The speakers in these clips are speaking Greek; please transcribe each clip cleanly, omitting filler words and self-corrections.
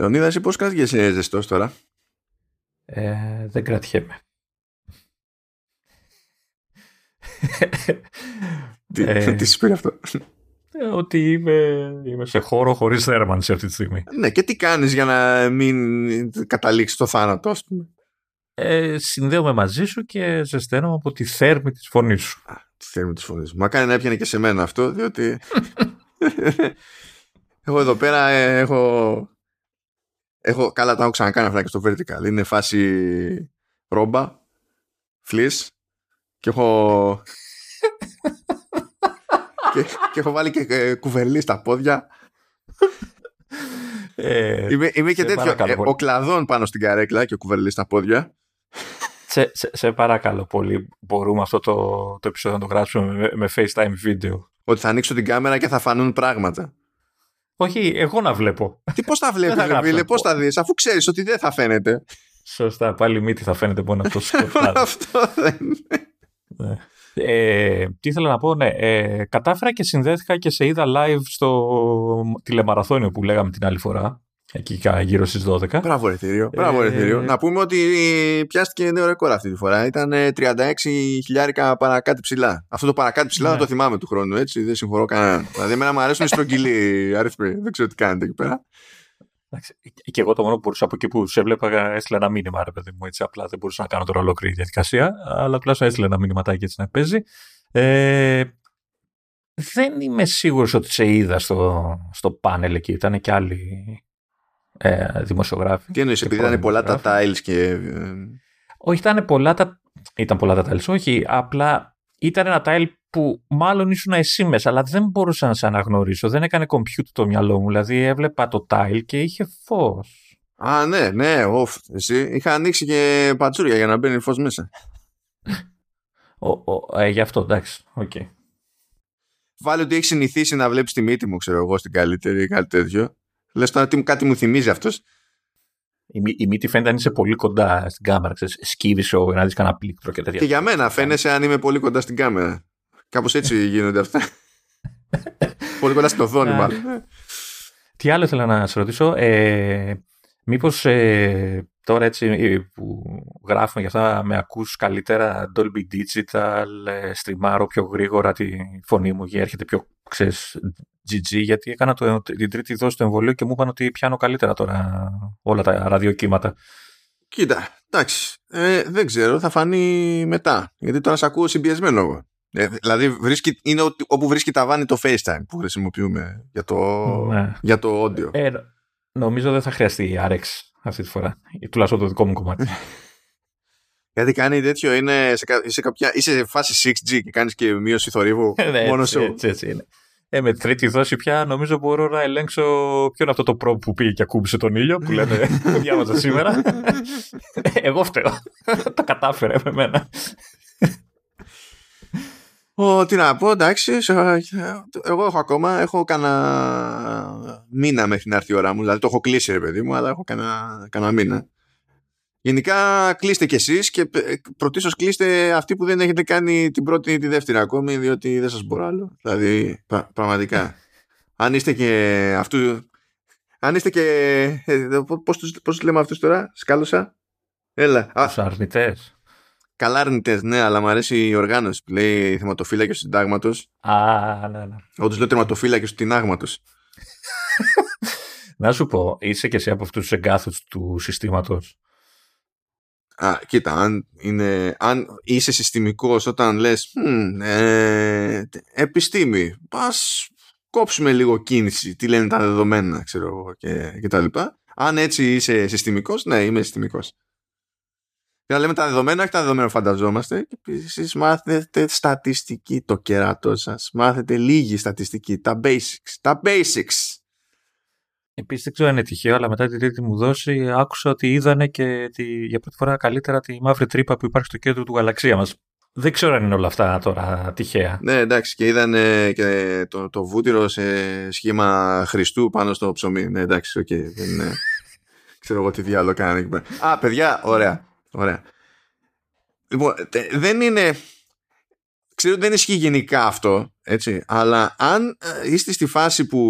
Λεωνίδα, εσύ πώς κάθεσαι ζεστός τώρα? Δεν κρατιέμαι. Τι σου πήρε αυτό? Ότι είμαι σε χώρο χωρίς θέρμανση αυτή τη στιγμή. Ναι, και τι κάνεις για να μην καταλήξεις στο θάνατο, ας πούμε? Συνδέομαι μαζί σου και ζεσταίνομαι από τη θέρμη της φωνής σου. Τη θέρμη της φωνής. Μα κάνει να έπιανε και σε μένα αυτό, διότι εγώ εδώ πέρα έχω καλά, τα έχω ξανακάνει αυτά και στο vertical. Είναι φάση ρόμπα, φλις και έχω και έχω βάλει και κουβελί στα πόδια. Είμαι και τέτοιο. Ο κλαδόν πάνω στην καρέκλα και ο κουβελί στα πόδια. Σε παρακαλώ πολύ, μπορούμε αυτό το επεισόδιο να το γράψουμε με FaceTime video? Ότι θα ανοίξω την κάμερα και θα φανούν πράγματα. Όχι, εγώ να βλέπω. Τι, πώς θα βλέπεις, Ρεβίλε, πώς θα δεις, αφού ξέρεις ότι δεν θα φαίνεται. Σωστά, πάλι μύτη θα φαίνεται μόνο αυτό. Αυτό δεν είναι. Τι ήθελα να πω, ναι, κατάφερα και συνδέθηκα και σε είδα live στο τηλεμαραθώνιο που λέγαμε την άλλη φορά, εκεί γύρω στις 12. Μπράβο Εθήριο, να πούμε ότι πιάστηκε νέο ρεκόρ αυτή τη φορά, ήταν 36.000 παρακάτω ψηλά. Αυτό το παρακάτω ψηλά να το θυμάμαι του χρόνου, έτσι, δεν συγχωρώ κανέναν. Δηλαδή εμένα μου αρέσουν οι στρογγυλοί αριθμοί, δεν ξέρω τι κάνετε εκεί πέρα. Και εγώ το μόνο που μπορούσα από εκεί που σε έβλεπα, έστειλα ένα μήνυμα, ρε παιδί μου. Έτσι, απλά δεν μπορούσα να κάνω τώρα ολόκληρη διαδικασία, αλλά τουλάχιστον έστειλα ένα μήνυματάκι έτσι να παίζει. Δεν είμαι σίγουρος ότι σε είδα στο πάνελ εκεί. Ήταν και άλλοι δημοσιογράφοι. Τι εννοείς, επειδή ήταν πολλά τα tiles και. Όχι, ήταν πολλά τα tiles. Όχι, απλά ήταν ένα tile που μάλλον ήσουν εσύ μέσα, αλλά δεν μπορούσα να σε αναγνωρίσω. Δεν έκανε compute το μυαλό μου. Δηλαδή έβλεπα το tile και είχε φως. Α, ναι, εσύ. Είχα ανοίξει και πατσούρια για να μπαίνει φως μέσα. Γι' αυτό, εντάξει. Okay. Βάλε ότι έχει συνηθίσει να βλέπει τη μύτη μου, ξέρω εγώ, στην καλύτερη ή κάτι τέτοιο. Λες τώρα κάτι μου θυμίζει αυτός. Η μύτη φαίνεται αν είσαι πολύ κοντά στην κάμερα. Σκύβησε να δεις κανένα πλήκτρο και τέτοια. Και για μένα φαίνεσαι αν είμαι πολύ κοντά στην κάμερα. Κάπως έτσι γίνονται αυτά. Πολύ κοντά στην οθόνη, μάλλον. Τι άλλο ήθελα να σε ρωτήσω. Μήπως τώρα έτσι που γράφουμε για αυτά με ακούς καλύτερα Dolby Digital, στριμάρω πιο γρήγορα τη φωνή μου και έρχεται πιο, ξέρεις, GG, γιατί έκανα την τρίτη δόση του εμβολίου και μου είπαν ότι πιάνω καλύτερα τώρα όλα τα ραδιοκύματα. Κοίτα, εντάξει, δεν ξέρω, θα φανεί μετά, γιατί τώρα σε ακούω συμπιεσμένο εγώ. Δηλαδή είναι όπου βρίσκει ταβάνι το FaceTime που χρησιμοποιούμε για το audio. Νομίζω δεν θα χρειαστεί η RX αυτή τη φορά, τουλάχιστον το δικό μου κομμάτι. Γιατί κάνει τέτοιο, είσαι σε φάση 6G και κάνεις και μείωση θορύβου μόνο σου. Έτσι είναι. Με τρίτη δόση πια νομίζω μπορώ να ελέγξω ποιο είναι αυτό το προ που πήγε και ακούμπησε τον ήλιο που λένε που διάβαζα σήμερα. Εγώ φταίω. Τα κατάφερε με εμένα. Τι να πω, εντάξει, εγώ έχω κανένα μήνα μέχρι να έρθει η ώρα μου, δηλαδή το έχω κλείσει ρε παιδί μου, αλλά έχω κανένα μήνα. Γενικά κλείστε κι εσείς και πρωτίστως κλείστε αυτοί που δεν έχετε κάνει την πρώτη ή τη δεύτερη ακόμη, διότι δεν σας μπορώ άλλο. Δηλαδή πραγματικά, αν είστε και αυτούς, αν είστε και, πώς λέμε αυτούς τώρα, σκάλωσα, έλα. Τους αρνητές. Καλά αρνητές, ναι, αλλά μου αρέσει η οργάνωση που λέει θεματοφύλακες του συντάγματος. Α, ναι. Εγώ τους λέω θεματοφύλακες του τινάγματος. Να σου πω, είσαι και εσύ από αυτούς τους εγκάθους του συστήματος? Α, κοίτα, αν είσαι συστημικός όταν λες επιστήμη, πας κόψουμε λίγο κίνηση, τι λένε τα δεδομένα, ξέρω εγώ και τα λοιπά. Αν έτσι είσαι συστημικός, ναι, είμαι συστημικός. Για λέμε τα δεδομένα, όχι τα δεδομένα φανταζόμαστε. Και επίσης μάθετε στατιστική, το κερατό σας. Μάθετε λίγη στατιστική, τα basics. Επίσης δεν ξέρω αν είναι τυχαίο, αλλά μετά την τρίτη μου δόση άκουσα ότι είδανε και για πρώτη φορά καλύτερα τη μαύρη τρύπα που υπάρχει στο κέντρο του γαλαξία μας. Δεν ξέρω αν είναι όλα αυτά τώρα τυχαία. Ναι, εντάξει, και είδανε και το βούτυρο σε σχήμα Χριστού πάνω στο ψωμί. Ναι, εντάξει, okay, δεν είναι. Ξέρω εγώ τι διάλογο κάνανε. Α, παιδιά, ωραία. Λοιπόν, δεν είναι. Ξέρω ότι δεν ισχύει γενικά αυτό, έτσι, αλλά αν είστε στη φάση που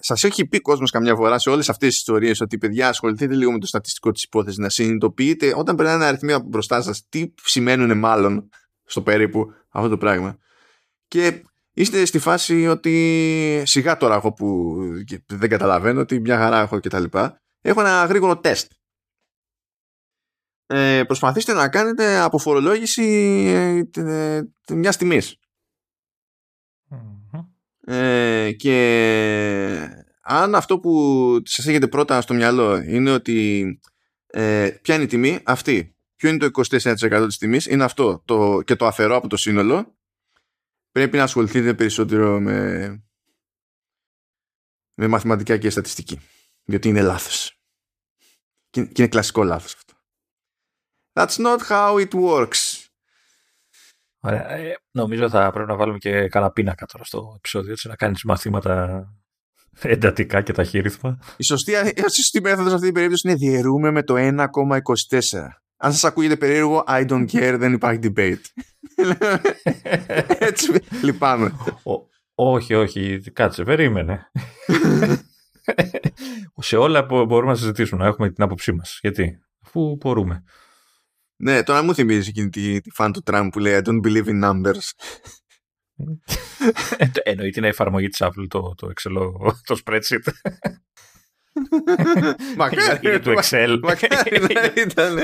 σας έχει πει κόσμος καμιά φορά σε όλες αυτές τις ιστορίες ότι παιδιά ασχοληθείτε λίγο με το στατιστικό της υπόθεσης, να συνειδητοποιείτε όταν περνάνε αριθμοί μπροστά σας τι σημαίνουν μάλλον στο περίπου αυτό το πράγμα. Και είστε στη φάση ότι σιγά τώρα εγώ που δεν καταλαβαίνω, ότι μια χαρά έχω κτλ. Έχω ένα γρήγορο τεστ. Προσπαθήστε να κάνετε αποφορολόγηση μιας τιμής. Mm-hmm. Και αν αυτό που σας έχετε πρώτα στο μυαλό είναι ότι ποια είναι η τιμή αυτή, ποιο είναι το 24% της τιμής, είναι αυτό το, και το αφαιρώ από το σύνολο, πρέπει να ασχοληθείτε περισσότερο με μαθηματικά και στατιστική, γιατί είναι λάθος και είναι κλασικό λάθος αυτό. That's not how it works. Ωραία. Νομίζω θα πρέπει να βάλουμε και κανένα πίνακα τώρα στο επεισόδιο, έτσι, να κάνεις μαθήματα εντατικά και ταχύρυθμα. Η σωστή μέθοδος σε αυτή την περίπτωση είναι διαιρούμε με το 1,24. Αν σας ακούγεται περίεργο, I don't care, δεν υπάρχει debate. Έτσι, λυπάμαι. Όχι, κάτσε, περίμενε. Σε όλα μπορούμε να συζητήσουμε, να έχουμε την άποψή μας. Γιατί, αφού μπορούμε. Ναι, τώρα μου θυμίζεις εκείνη τη φαν του Τραμπ που λέει I don't believe in numbers. Εννοεί την εφαρμογή της Apple, το Excel, το spreadsheet. Μακάρι του Excel. Μακάρι να ήταν.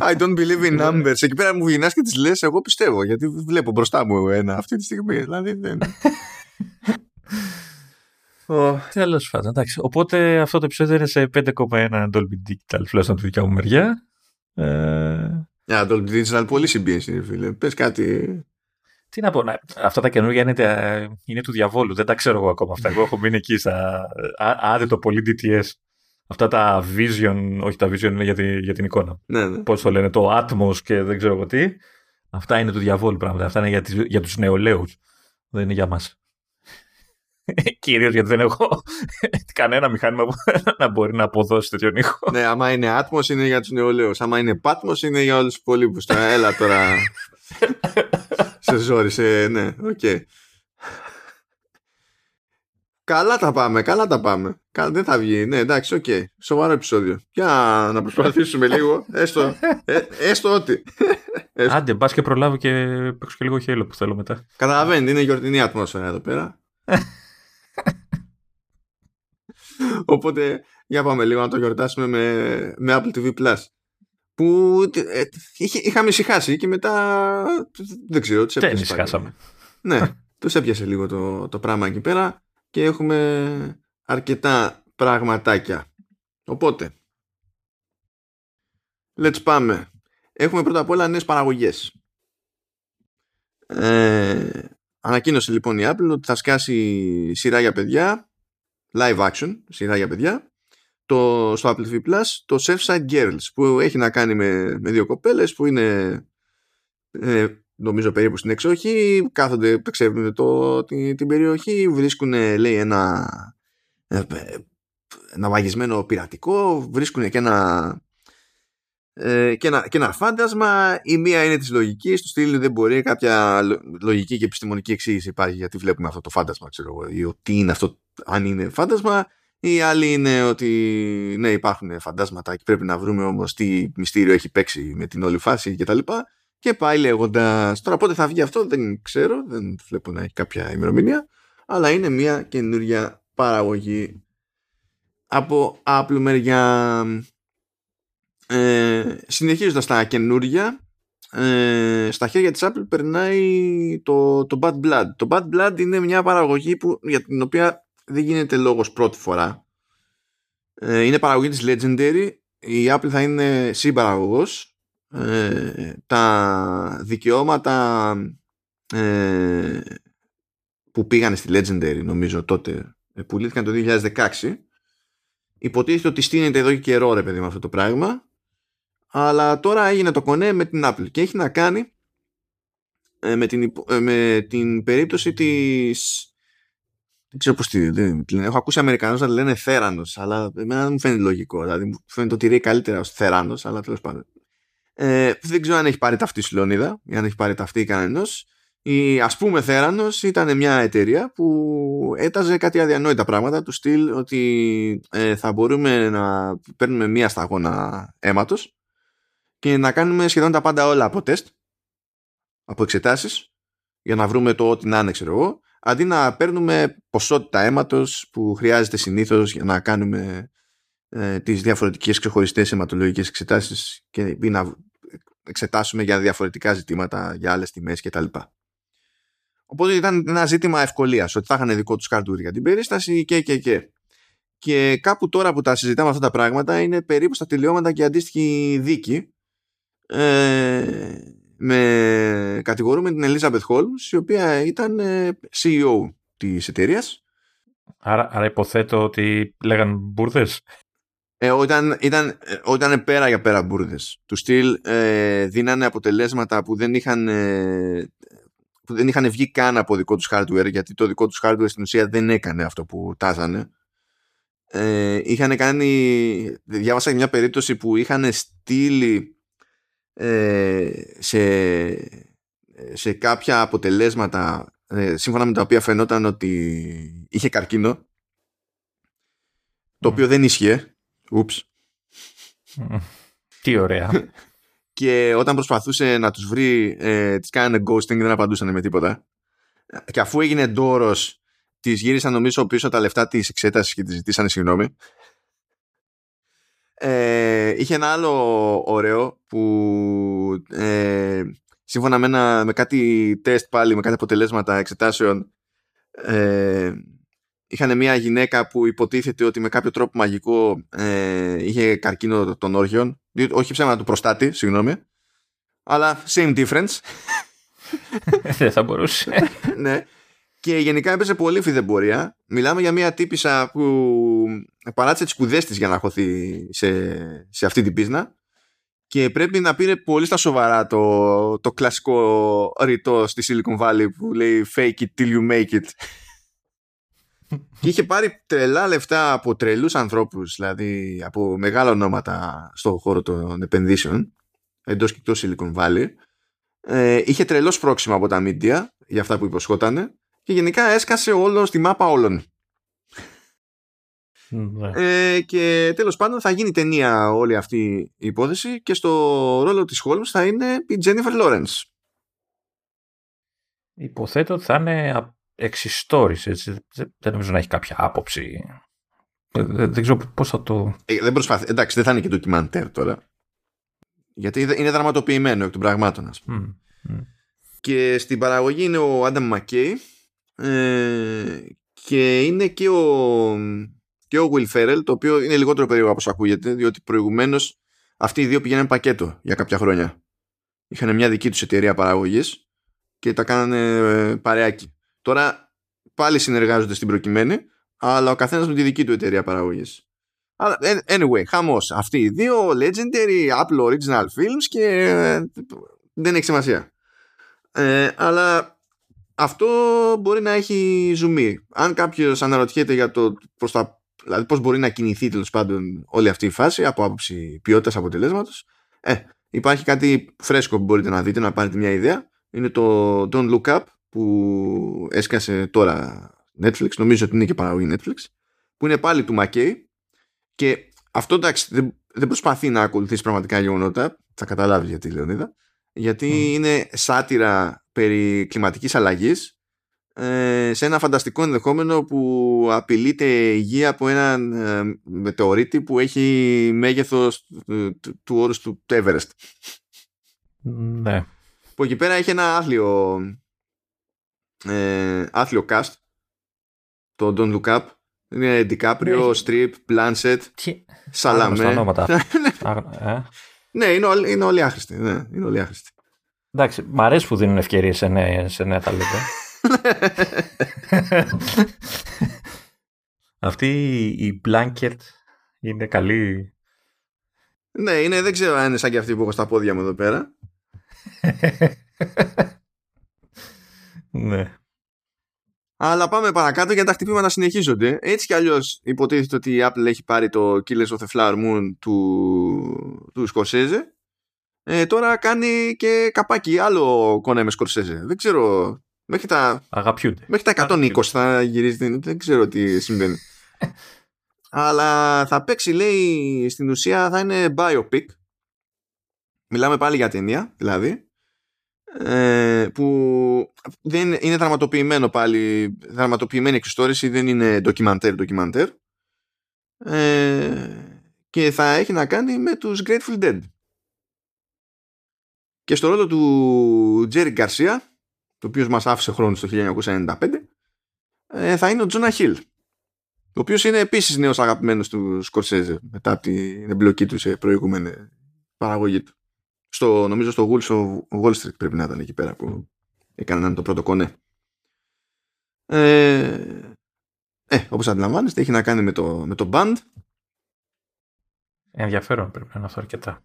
I don't believe in numbers. Εκεί πέρα μου γυρνάς και τις λες εγώ πιστεύω, γιατί βλέπω μπροστά μου ένα αυτή τη στιγμή. Δηλαδή δεν... Τέλος πάντων, εντάξει. Οπότε αυτό το επεισόδιο είναι σε 5,1 Dolby Digital, τουλάχιστον από τη δικιά μου μεριά. Dolby Digital, πολύ συμπίεση, φίλε. Πες κάτι. Τι να πω, αυτά τα καινούργια είναι του διαβόλου. Δεν τα ξέρω εγώ ακόμα αυτά. Εγώ έχω μείνει εκεί στα άδετο πολύ DTS. Αυτά τα Vision, όχι τα Vision είναι για την εικόνα. Ναι. Πώς το λένε, το Atmos και δεν ξέρω εγώ τι. Αυτά είναι του διαβόλου πράγματα. Αυτά είναι για τους νεολαίους. Δεν είναι για μας. Κυρίως γιατί δεν έχω κανένα μηχάνημα που να μπορεί να αποδώσει τέτοιον ήχο. Ναι, άμα είναι Atmos είναι για τους νεολαίους. Άμα είναι Patmos είναι για όλους τους υπολείπους. Έλα τώρα. Σε ζόρισε, ναι, οκ. Καλά τα πάμε. Δεν θα βγει, ναι, εντάξει, οκ. Σοβαρό επεισόδιο. Για να προσπαθήσουμε λίγο. Έστω ότι. Άντε, μπας και προλάβω και παίξω και λίγο χέλο που θέλω μετά. Καταλαβαίνετε, είναι γιορτινή ατμόσφαιρα εδώ πέρα. Οπότε για πάμε λίγο να το γιορτάσουμε με Apple TV Plus που είχαμε ησυχάσει και μετά δεν ξέρω τους έπιασε. Ησυχάσαμε. Ναι, τους έπιασε λίγο το πράγμα εκεί πέρα και έχουμε αρκετά πραγματάκια. Οπότε let's πάμε. Έχουμε πρώτα απ' όλα νέες παραγωγές. Ανακοίνωσε λοιπόν η Apple ότι θα σκάσει σειρά για παιδιά, live action, σειρά για παιδιά, στο Apple TV Plus, το Surfside Girls, που έχει να κάνει με δύο κοπέλες που είναι, νομίζω περίπου στην εξοχή, κάθονται, εξερευνούν την περιοχή, βρίσκουν, λέει, ένα βαγισμένο πειρατικό, βρίσκουν και ένα φάντασμα. Η μία είναι της λογικής, του στυλ δεν μπορεί, κάποια λογική και επιστημονική εξήγηση υπάρχει γιατί βλέπουμε αυτό το φάντασμα, ξέρω εγώ, ή ότι είναι αυτό, αν είναι φάντασμα. Η άλλη είναι ότι ναι, υπάρχουν φαντάσματα και πρέπει να βρούμε όμως τι μυστήριο έχει παίξει με την όλη φάση και τα λοιπά. Και πάει λέγοντας. Τώρα πότε θα βγει αυτό δεν ξέρω, δεν βλέπω να έχει κάποια ημερομηνία, αλλά είναι μια καινούργια παραγωγή από Apple μεριά. Συνεχίζοντας τα καινούρια, στα χέρια της Apple περνάει το Bad Blood. Το Bad Blood είναι μια παραγωγή για την οποία δεν γίνεται λόγος πρώτη φορά. Είναι παραγωγή της Legendary. Η Apple θα είναι συμπαραγωγός. Τα δικαιώματα που πήγαν στη Legendary, νομίζω τότε, πουλήθηκαν το 2016. Υποτίθεται ότι στείνεται εδώ και καιρό, ρε παιδί, με αυτό το πράγμα. Αλλά τώρα έγινε το κονέ με την Apple και έχει να κάνει με την περίπτωση της, δεν ξέρω πώς τη λένε, έχω ακούσει Αμερικανούς να τη λένε Theranos, αλλά εμένα δεν μου φαίνεται λογικό, δηλαδή μου φαίνεται ότι ρέει καλύτερα ως Theranos, αλλά τέλος πάντων. Δεν ξέρω αν έχει πάρει ταυτή Σιλονίδα ή αν έχει πάρει ταυτή κανένας. Η, ας πούμε, Theranos ήταν μια εταιρεία που έταζε κάτι αδιανόητα πράγματα του στυλ ότι θα μπορούμε να παίρνουμε μία σταγόνα αίματος και να κάνουμε σχεδόν τα πάντα όλα από τεστ, από εξετάσεις, για να βρούμε το ό,τι να είναι, ξέρω εγώ, αντί να παίρνουμε ποσότητα αίματος που χρειάζεται συνήθως για να κάνουμε τις διαφορετικές ξεχωριστές αιματολογικές εξετάσεις και να εξετάσουμε για διαφορετικά ζητήματα, για άλλες τιμές κτλ. Οπότε ήταν ένα ζήτημα ευκολίας, ότι θα είχαν δικό τους χαρτούρι για την περίσταση και. Και κάπου τώρα που τα συζητάμε αυτά τα πράγματα είναι περίπου στα τελειώματα και αντίστοιχη δίκη με κατηγορούμε την Elizabeth Holmes, η οποία ήταν CEO της εταιρείας. Άρα υποθέτω ότι λέγαν μπουρδες. Όταν πέρα για πέρα μπουρδες. Του στυλ δίνανε αποτελέσματα που δεν είχαν βγει καν από δικό τους hardware, γιατί το δικό τους hardware στην ουσία δεν έκανε αυτό που τάζανε. Διάβασα μια περίπτωση που είχαν στείλει σε κάποια αποτελέσματα σύμφωνα με τα οποία φαινόταν ότι είχε καρκίνο, το οποίο δεν ίσχυε. Τι ωραία. Και όταν προσπαθούσε να τους βρει τις κάνανε ghosting, δεν απαντούσαν με τίποτα. Και αφού έγινε ντόρος, τις γύρισαν νομίζω πίσω τα λεφτά της εξέτασης και τις ζητήσανε συγγνώμη. Είχε ένα άλλο ωραίο που σύμφωνα με κάτι τεστ πάλι, με κάτι αποτελέσματα εξετάσεων, είχαν μια γυναίκα που υποτίθεται ότι με κάποιο τρόπο μαγικό είχε καρκίνο των όργιων, όχι ψέματα, του προστάτη, συγγνώμη, αλλά same difference. Δεν θα μπορούσε. Ναι. Και γενικά έπαιζε πολύ φιδεμπορία. Μιλάμε για μια τύπισσα που παράτησε τις σπουδές της για να χωθεί σε αυτή την πίσνα, και πρέπει να πήρε πολύ στα σοβαρά το κλασικό ρητό στη Silicon Valley που λέει fake it till you make it. Και είχε πάρει τρελά λεφτά από τρελούς ανθρώπους, δηλαδή από μεγάλα ονόματα στον χώρο των επενδύσεων εντός και εκτός Silicon Valley. Είχε τρελό σπρόξιμο από τα media για αυτά που υποσχότανε, και γενικά έσκασε όλο στη μάπα όλων. Και τέλος πάντων θα γίνει ταινία όλη αυτή η υπόθεση, και στο ρόλο της Holmes θα είναι η Jennifer Lawrence. Υποθέτω ότι θα είναι εξιστόρης, έτσι. Δεν νομίζω να έχει κάποια άποψη. Δεν ξέρω πώς θα το... Εντάξει, δεν θα είναι και ντοκιμαντέρ τώρα, γιατί είναι δραματοποιημένο εκ των πραγμάτων, ας πούμε. Και στην παραγωγή είναι ο Adam McKay και είναι και ο Will Ferrell, το οποίο είναι λιγότερο περίεργο όπως ακούγεται, διότι προηγουμένως αυτοί οι δύο πηγαίναν πακέτο για κάποια χρόνια. Είχαν μια δική τους εταιρεία παραγωγής και τα κάνανε παρεάκι. Τώρα πάλι συνεργάζονται στην προκειμένη, αλλά ο καθένας με τη δική του εταιρεία παραγωγής. Αλλά anyway, χαμός. Αυτοί οι δύο, Legendary, Apple Original Films, και δεν έχει σημασία. Αλλά αυτό μπορεί να έχει ζουμί. Αν κάποιος αναρωτιέται για το δηλαδή πώς μπορεί να κινηθεί τέλος πάντων όλη αυτή η φάση από άποψη ποιότητας αποτελέσματος, υπάρχει κάτι φρέσκο που μπορείτε να δείτε, να πάρετε μια ιδέα. Είναι το Don't Look Up που έσκασε τώρα Netflix, νομίζω ότι είναι και παραγωγή Netflix, που είναι πάλι του McKay, και αυτό, εντάξει, δεν προσπαθεί να ακολουθήσει πραγματικά γεγονότα, θα καταλάβεις γιατί, Λεωνίδα, γιατί είναι σάτιρα περί κλιματικής αλλαγής σε ένα φανταστικό ενδεχόμενο που απειλείται η γη από έναν μετεωρίτη που έχει μέγεθος του όρους του Everest. Ναι. Που εκεί πέρα έχει ένα άθλιο cast, το Don't Look Up. Είναι Ντικάπριο, Στριπ, Μπλάνσετ, Σαλαμέ. Ναι, είναι όλοι άχρηστοι. Εντάξει, μ' αρέσει που δίνουν ευκαιρίες σε νέα ταλέντα. Αυτή η Blanket είναι καλή. Ναι, δεν ξέρω αν είναι σαν και αυτή που έχω στα πόδια μου εδώ πέρα. Ναι. Αλλά πάμε παρακάτω, για τα χτυπήματα συνεχίζονται. Έτσι κι αλλιώς υποτίθεται ότι η Apple έχει πάρει το Killers of the Flower Moon του Scorsese. Τώρα κάνει και καπάκι άλλο Κόνα με Σκορσέζε. Δεν ξέρω. Μέχρι τα, αγαπιούνται. Μέχρι τα 120 θα γυρίζει. Δεν ξέρω τι συμβαίνει. Αλλά θα παίξει, λέει, στην ουσία θα είναι biopic. Μιλάμε πάλι για ταινία, δηλαδή. Που δεν είναι δραματοποιημένο πάλι. Δραματοποιημένη εξιστόρηση, δεν είναι ντοκιμαντέρ. Και θα έχει να κάνει με τους Grateful Dead. Και στο ρόλο του Τζέρι Γκαρσία, το οποίο μας άφησε χρόνους το 1995, θα είναι ο Τζόνα Χιλ, ο οποίος είναι επίσης νέος αγαπημένος του Σκορσέζε μετά από την εμπλοκή του σε προηγούμενη παραγωγή του. Νομίζω στο Wall Street πρέπει να ήταν εκεί πέρα που έκαναν το πρώτο κονέ. Όπως αντιλαμβάνεστε, έχει να κάνει με το band. Ενδιαφέρον πρέπει να είναι αυτό αρκετά.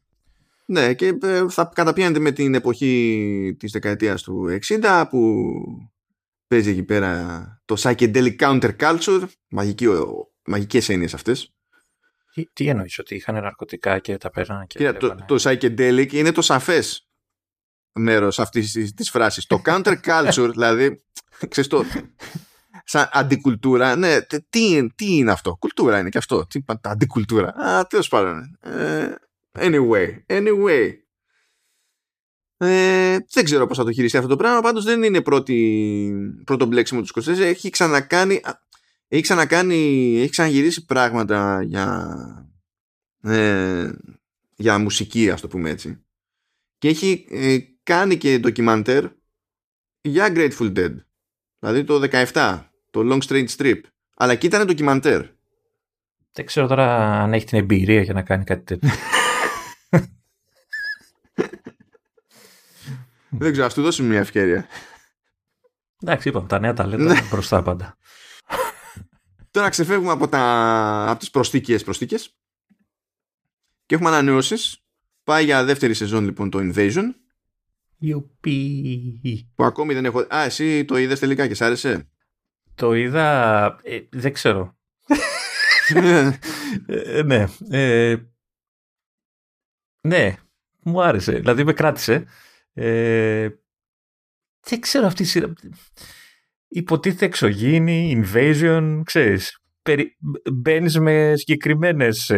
Ναι, και θα καταπιάνεται με την εποχή της δεκαετίας του 60 που παίζει εκεί πέρα το psychedelic counterculture. Μαγικές έννοιες αυτές. Τι εννοείς, ότι είχαν ναρκωτικά και τα παίρνανε? Το psychedelic είναι το σαφές μέρος αυτής της φράσης. Το counterculture, δηλαδή, ξέρεις, σαν αντικουλτούρα, ναι, τι είναι αυτό? Κουλτούρα είναι και αυτό. Τι είπα, αντικουλτούρα. Τέλος πάντων. Anyway. Δεν ξέρω πώς θα το χειριστεί αυτό το πράγμα. Πάντως δεν είναι πρώτο μπλέξιμο του Σκορσέζε. Έχει ξαναγυρίσει πράγματα για μουσική, ας το πούμε έτσι. Και έχει κάνει και ντοκιμαντέρ για Grateful Dead. Δηλαδή το 17, το Long Strange Trip. Αλλά εκεί ήταν ντοκιμαντέρ. Δεν ξέρω τώρα αν έχει την εμπειρία για να κάνει κάτι τέτοιο. Δεν ξέρω, ας του δώσουμε μια ευκαιρία. Εντάξει, είπαμε, τα νέα ταλέντα είναι μπροστά πάντα. Τώρα ξεφεύγουμε από τις προστίκες και έχουμε ανανεώσεις. Πάει για δεύτερη σεζόν λοιπόν το Invasion. Που ακόμη δεν έχω... εσύ το είδες τελικά και σ' άρεσε? Το είδα... δεν ξέρω. Ναι. Ναι, μου άρεσε. Δηλαδή με κράτησε. Δεν ξέρω αυτή η σειρά. Υποτίθεται εξωγήινη, invasion, ξέρεις. Μπαίνεις με συγκεκριμένες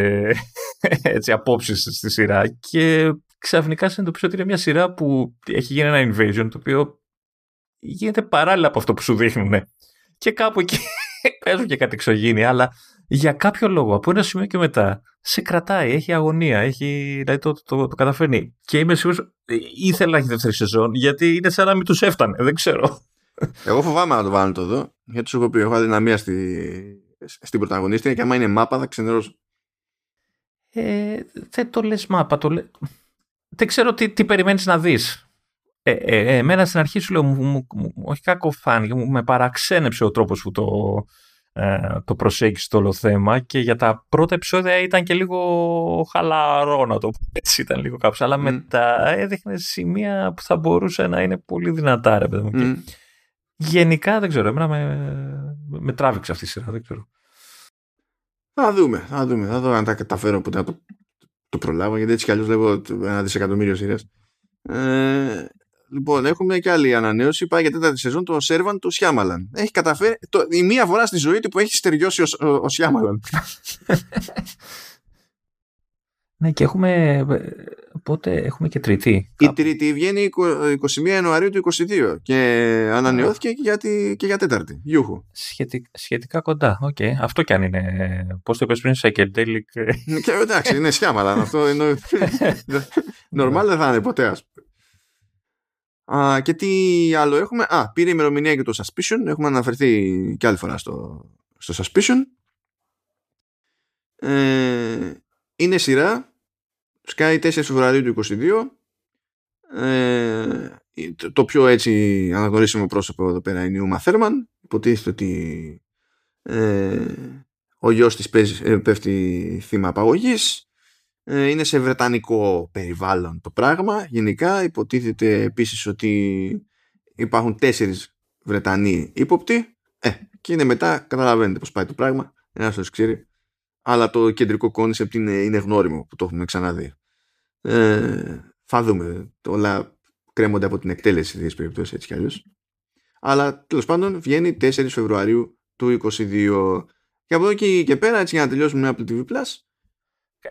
απόψεις στη σειρά και ξαφνικά συνειδητοποιήσω ότι είναι μια σειρά που έχει γίνει ένα invasion το οποίο γίνεται παράλληλα από αυτό που σου δείχνουν. Και κάπου εκεί παίζουν και κάτι εξωγήινη, αλλά για κάποιο λόγο από ένα σημείο και μετά σε κρατάει, έχει αγωνία, δηλαδή το καταφέρνει. Και είμαι σίγουρος, ήθελα να έχει δεύτερη σεζόν, γιατί είναι σαν να μην τους έφτανε, δεν ξέρω. Εγώ φοβάμαι να το βάλω το δω, γιατί σου έχω πει, έχω αδυναμία στην πρωταγωνίστρια και άμα είναι μάπα θα ξενερώσω. Δεν το λες μάπα, δεν ξέρω τι περιμένεις να δεις. Εμένα στην αρχή σου λέω, όχι κακοφάνηκε, με παραξένεψε ο τρόπος που το προσέγγισε το όλο θέμα και για τα πρώτα επεισόδια ήταν και λίγο χαλαρό, να το πω έτσι, ήταν λίγο κάπως, αλλά μετά έδειχνε σημεία που θα μπορούσε να είναι πολύ δυνατά, ρε παιδί μου. Γενικά δεν ξέρω, εμένα με τράβηξε αυτή η σειρά, δεν ξέρω. Θα δούμε, θα δω αν τα καταφέρω ποτέ να το προλάβω, γιατί έτσι κι αλλιώς βλέπω 1 δισεκατομμύριο σειρές. Λοιπόν, έχουμε και άλλη ανανέωση. Πάει για τέταρτη σεζόν το Σέρβαν του Σιάμαλαν. Έχει καταφέρει η μία φορά στη ζωή του που έχει στεριώσει ο Σιάμαλαν. Ναι, και έχουμε. Πότε έχουμε και Τρίτη. Η Τρίτη βγαίνει 21 Ιανουαρίου του 2022 και ανανεώθηκε και για Τέταρτη. Γιούχου. Σχετικά κοντά. Okay. Αυτό κι αν είναι. Πώς το είπες πριν, psychedelic. Εντάξει, είναι Σιάμαλαν. Αυτό είναι. Νορμάλ δεν θα είναι ποτέ, ας πούμε. Και τι άλλο έχουμε? Πήρε ημερομηνία για το Suspicion. Έχουμε αναφερθεί και άλλη φορά στο Suspicion. Είναι σειρά, σκάει 4 Φεβρουαρίου του 2022. Το πιο έτσι αναγνωρίσιμο πρόσωπο εδώ πέρα είναι η Ούμα Θέρμαν. Υποτίθεται ότι ο γιος της πέφτει θύμα απαγωγής. Είναι σε βρετανικό περιβάλλον το πράγμα. Γενικά υποτίθεται επίσης ότι υπάρχουν 4 Βρετανοί ύποπτοι. Και είναι μετά, καταλαβαίνετε πώς πάει το πράγμα. Ένας τους ξέρει. Αλλά το κεντρικό κόνσεπτ είναι γνώριμο που το έχουμε ξαναδεί. Θα δούμε. Όλα κρέμονται από την εκτέλεση σε τέτοιες περιπτώσεις έτσι κι αλλιώς. Αλλά τέλος πάντων βγαίνει 4 Φεβρουαρίου του 2022. Και από εδώ και πέρα, έτσι, για να τελειώσουμε με Apple TV Plus.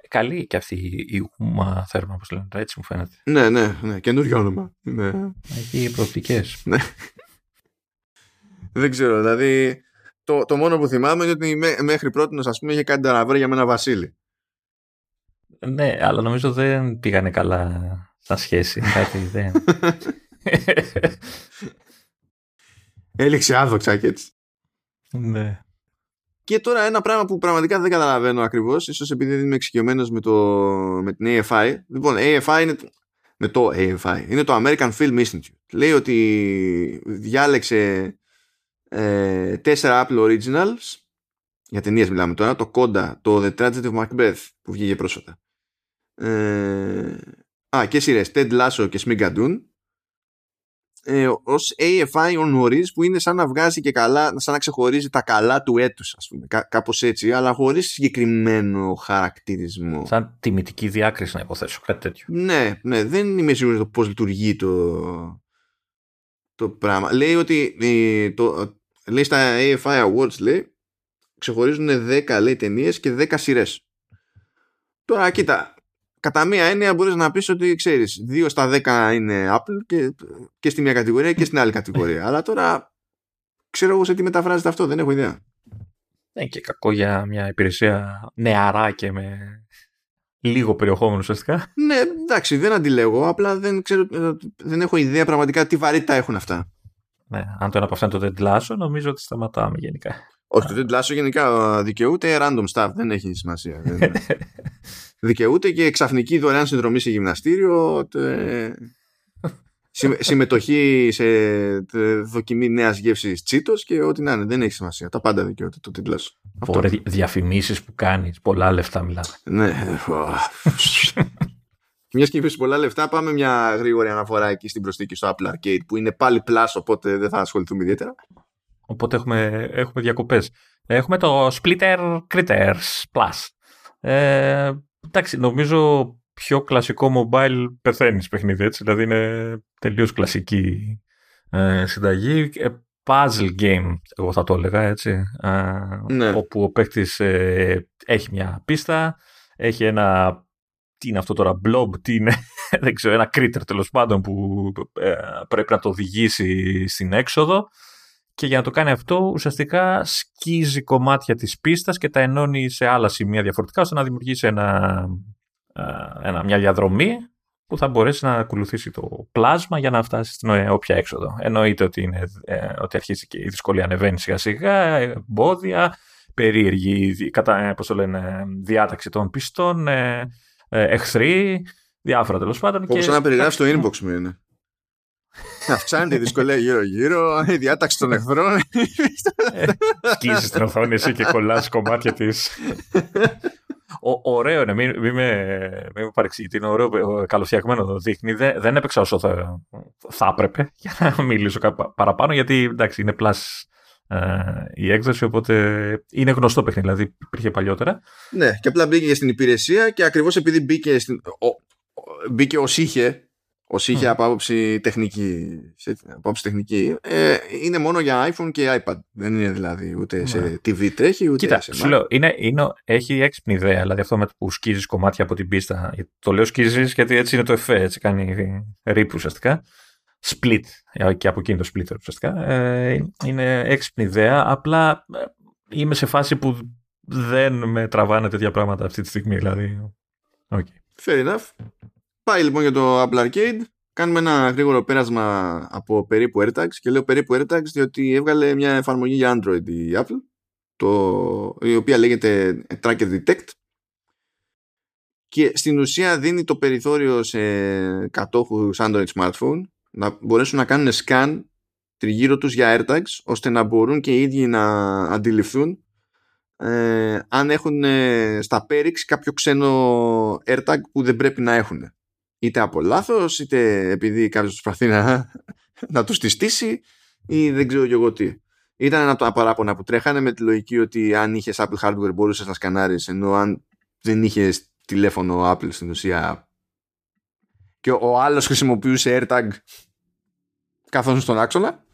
Καλή και αυτή η ούμα θέρμα, όπως λένε, έτσι μου φαίνεται. Ναι, ναι, ναι, καινούριο όνομα. Ναι. Εκεί οι προοπτικές. Ναι. Δεν ξέρω, δηλαδή το μόνο που θυμάμαι είναι ότι μέχρι πρώτη, ας πούμε, είχε κάνει ταραβέρ για μένα Βασίλη. Ναι, αλλά νομίζω δεν πήγανε καλά στα σχέση. Κάτι δεν. Έληξε άδοξα και έτσι. Ναι. Και τώρα ένα πράγμα που πραγματικά δεν καταλαβαίνω ακριβώς, ίσως επειδή δεν είμαι εξοικειωμένος με την AFI. Λοιπόν, AFI είναι το American Film Institute. Λέει ότι διάλεξε 4 Apple Originals, για ταινίες μιλάμε τώρα, το Coda, το The Tragedy of Macbeth που βγήκε πρόσφατα. Και σειρές Ted Lasso και Smigadoon. Ως AFI on Oris, που είναι σαν να βγάζει και καλά, σαν να ξεχωρίζει τα καλά του έτους, ας πούμε, κάπως έτσι, αλλά χωρίς συγκεκριμένο χαρακτηρισμό. Σαν τιμητική διάκριση, να υποθέσω, κάτι τέτοιο. Ναι, ναι, δεν είμαι σίγουρος το πώς λειτουργεί το πράγμα. Λέει ότι λέει στα AFI Awards, λέει, ξεχωρίζουν 10, λέει, ταινίες και 10 σειρές. Τώρα κοίτα, κατά μία έννοια μπορείς να πεις ότι, ξέρεις, 2 στα 10 είναι Apple και στη μία κατηγορία και στην άλλη κατηγορία. Αλλά τώρα ξέρω εγώ σε τι μεταφράζεται αυτό, δεν έχω ιδέα. Ναι, και κακό για μια υπηρεσία νεαρά και με λίγο περιεχόμενο ουσιαστικά. Ναι, εντάξει, δεν αντιλέγω, απλά δεν έχω ιδέα πραγματικά τι βαρύτητα έχουν αυτά. Ναι, αν το ένα από αυτά είναι το Ted Lasso, νομίζω ότι σταματάμε γενικά. Όχι, το Ted Lasso γενικά δικαιούται random stuff, δεν έχει σημασία. Δικαιούται και ξαφνική δωρεάν συνδρομή σε γυμναστήριο, συμμετοχή σε δοκιμή νέας γεύσης τσίτος και ό,τι να είναι, δεν έχει σημασία. Τα πάντα δικαιούται το Ted Lasso. Ωραία, διαφημίσεις που κάνεις, πολλά λεφτά μιλάμε. Ναι. Μια και είπες πολλά λεφτά, πάμε μια γρήγορη αναφορά εκεί στην προσθήκη στο Apple Arcade που είναι πάλι Plus, οπότε δεν θα ασχοληθούμε ιδιαίτερα. Οπότε έχουμε διακοπές. Έχουμε το Splitter Critters Plus. Εντάξει, νομίζω πιο κλασικό mobile πεθαίνεις παιχνίδι, έτσι, δηλαδή είναι τελείως κλασική συνταγή, puzzle game εγώ θα το έλεγα, έτσι, ναι. Όπου ο παίκτης έχει μια πίστα, έχει ένα, τι είναι αυτό τώρα, blob, τι είναι, δεν ξέρω, ένα critter τέλος πάντων που πρέπει να το οδηγήσει στην έξοδο. Και για να το κάνει αυτό, ουσιαστικά σκίζει κομμάτια της πίστας και τα ενώνει σε άλλα σημεία διαφορετικά, ώστε να δημιουργήσει μια διαδρομή που θα μπορέσει να ακολουθήσει το πλάσμα για να φτάσει στην όποια έξοδο. Εννοείται ότι αρχίζει και η δυσκολία ανεβαίνει σιγά σιγά, εμπόδια, περίεργη διάταξη των πιστών, εχθροί, διάφορα τέλος πάντων. Όπως να περιγράφει το inbox μου είναι. Αυξάνεται η δυσκολία γύρω-γύρω, η διάταξη των εχθρών. Σκίζεις την οθόνη εσύ και κολλάς κομμάτια της. Ωραίο είναι, μην με παρεξηγείτε, είναι ωραίο, καλοφτιαγμένο δείχνει. Δεν έπαιξα όσο θα έπρεπε για να μιλήσω παραπάνω, γιατί εντάξει, είναι πλάς η έκδοση, οπότε είναι γνωστό παιχνίδι, δηλαδή υπήρχε παλιότερα. Ναι, και απλά μπήκε στην υπηρεσία και ακριβώς επειδή μπήκε ως είχε. Ως είχε από άποψη τεχνική, είναι μόνο για iPhone και iPad. Δεν είναι δηλαδή ούτε σε TV τρέχει, ούτε κοίτα, σε Mac. Σου λέω, έχει έξυπνη ιδέα, δηλαδή αυτό με το που σκίζεις κομμάτια από την πίστα. Το λέω σκίζεις γιατί έτσι είναι το εφέ, έτσι κάνει ρίπ ουσιαστικά. Split, και από εκείνη το split ουσιαστικά. Είναι έξυπνη ιδέα, απλά είμαι σε φάση που δεν με τραβάνε τέτοια πράγματα αυτή τη στιγμή, δηλαδή. Okay. Fair enough. Πάει λοιπόν για το Apple Arcade. Κάνουμε ένα γρήγορο πέρασμα από περίπου AirTags. Και λέω περίπου AirTags διότι έβγαλε μια εφαρμογή για Android η Apple, η οποία λέγεται Tracker Detect. Και στην ουσία δίνει το περιθώριο σε κατόχους Android smartphone να μπορέσουν να κάνουν scan τριγύρω τους για AirTags, ώστε να μπορούν και οι ίδιοι να αντιληφθούν αν έχουν στα πέριξ κάποιο ξένο AirTag που δεν πρέπει να έχουν. Είτε από λάθος, είτε επειδή κάποιος προσπαθεί να τους τη στήσει ή δεν ξέρω και εγώ τι. Ήταν ένα από τα παράπονα που τρέχανε με τη λογική ότι αν είχες Apple hardware μπορούσες να σκανάρεις, ενώ αν δεν είχες τηλέφωνο Apple στην ουσία και ο άλλος χρησιμοποιούσε AirTag καθώς στον άξονα.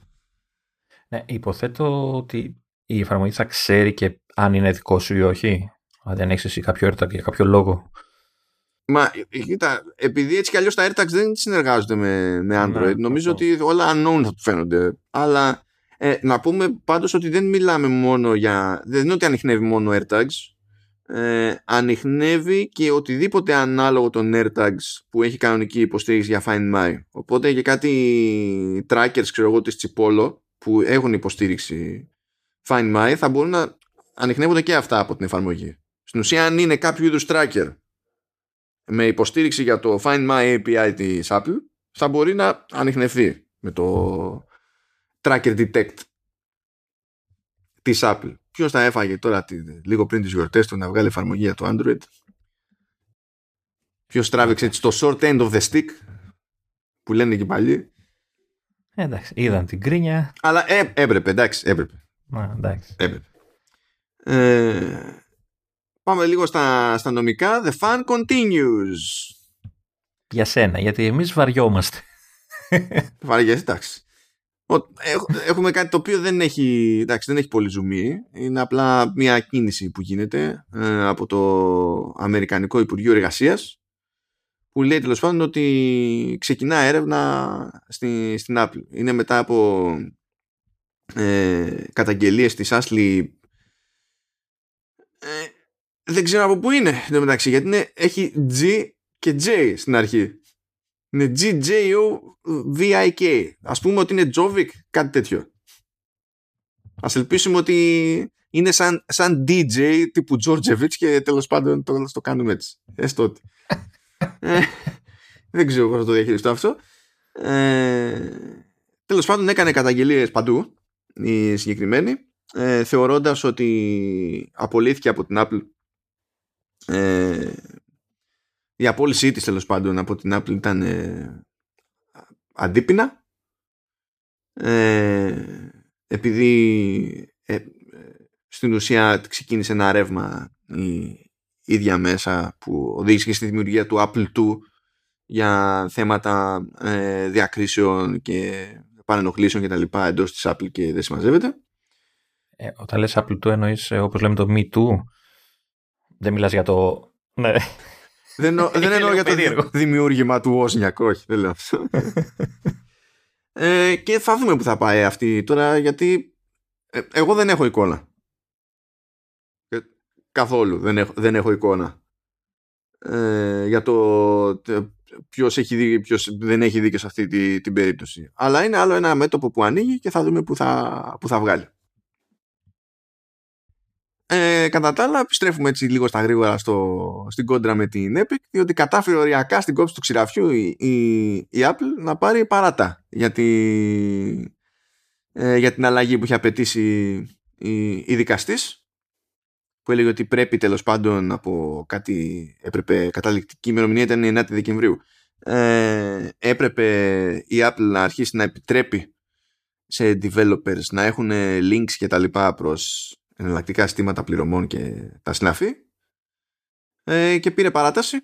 Ναι, υποθέτω ότι η εφαρμογή θα ξέρει και αν είναι δικό σου ή όχι. Αν δεν έχεις εσύ κάποιο AirTag για κάποιο λόγο. Μα κοίτα, επειδή έτσι κι αλλιώς τα AirTags δεν συνεργάζονται με Android, ναι, νομίζω ότι όλα unknown θα του φαίνονται. Αλλά να πούμε πάντως ότι δεν μιλάμε μόνο για. Δεν είναι ότι ανιχνεύει μόνο AirTags. Ανιχνεύει και οτιδήποτε ανάλογο των AirTags που έχει κανονική υποστήριξη για Find My. Οπότε για κάτι trackers, ξέρω εγώ, της Chipolo που έχουν υποστήριξη Find My, θα μπορούν να ανιχνεύονται και αυτά από την εφαρμογή. Στην ουσία, αν είναι κάποιο είδους tracker με υποστήριξη για το Find My API της Apple, θα μπορεί να ανιχνευθεί με το Tracker Detect της Apple. Ποιος θα έφαγε τώρα λίγο πριν τις γιορτές του να βγάλει εφαρμογή για το Android? Ποιος τράβηξε έτσι το short end of the stick που λένε και πάλι? Εντάξει, είδαν την κρίνια. Αλλά έπρεπε, εντάξει, έπρεπε. Μα, εντάξει. Έπρεπε. Πάμε λίγο στα νομικά. The fun continues. Για σένα, γιατί εμείς βαριόμαστε. Βαριέσαι, εντάξει. Έχουμε κάτι το οποίο δεν έχει πολύ ζουμί. Είναι απλά μια κίνηση που γίνεται από το Αμερικανικό Υπουργείο Εργασίας, που λέει τέλος πάντων ότι ξεκινά έρευνα στην Apple. Είναι μετά από καταγγελίες της Ashley. Δεν ξέρω από πού είναι εν τω μεταξύ, γιατί έχει G και J στην αρχή. Είναι G-J-O-V-I-K. Ας πούμε ότι είναι Jovic, κάτι τέτοιο. Ας ελπίσουμε ότι είναι σαν DJ τύπου Georgievich και τέλος πάντων τώρα το κάνουμε έτσι. Έστω ότι. Δεν ξέρω πώς θα το διαχειριστώ αυτό. Τέλος πάντων έκανε καταγγελίες παντού η συγκεκριμένη, θεωρώντας ότι απολύθηκε από την Apple. Η απόλυσή της τέλος πάντων από την Apple ήταν αντίπινα, επειδή στην ουσία ξεκίνησε ένα ρεύμα η ίδια μέσα που οδήγησε στη δημιουργία του Apple II για θέματα διακρίσεων και παρενοχλήσεων και τα λοιπά εντός της Apple, και δεν συμμαζεύεται. Όταν λες Apple II εννοείς όπως λέμε το Me Too? Δεν μιλάς για το... Ναι. Δεν εννοώ για το δημιούργημα του Όσνιακ, όχι, δεν λέω αυτό. Και θα δούμε που θα πάει αυτή τώρα, γιατί εγώ δεν έχω εικόνα. Καθόλου δεν έχω εικόνα. Για το ποιος έχει δίκιο, ποιος δεν έχει δίκιο σε αυτή την περίπτωση. Αλλά είναι άλλο ένα μέτωπο που ανοίγει και θα δούμε που θα βγάλει. Κατά τα άλλα, επιστρέφουμε έτσι λίγο στα γρήγορα στην κόντρα με την Epic, διότι κατάφερε οριακά στην κόψη του ξηραφιού η Apple να πάρει παράτα για την αλλαγή που είχε απαιτήσει η δικαστής, που έλεγε ότι πρέπει τέλος πάντων από κάτι έπρεπε, καταληκτική ημερομηνία ήταν η 9η Δεκεμβρίου, έπρεπε η Apple να αρχίσει να επιτρέπει σε developers να έχουν links και τα λοιπά προς εναλλακτικά συστήματα πληρωμών και τα συναφή, και πήρε παράταση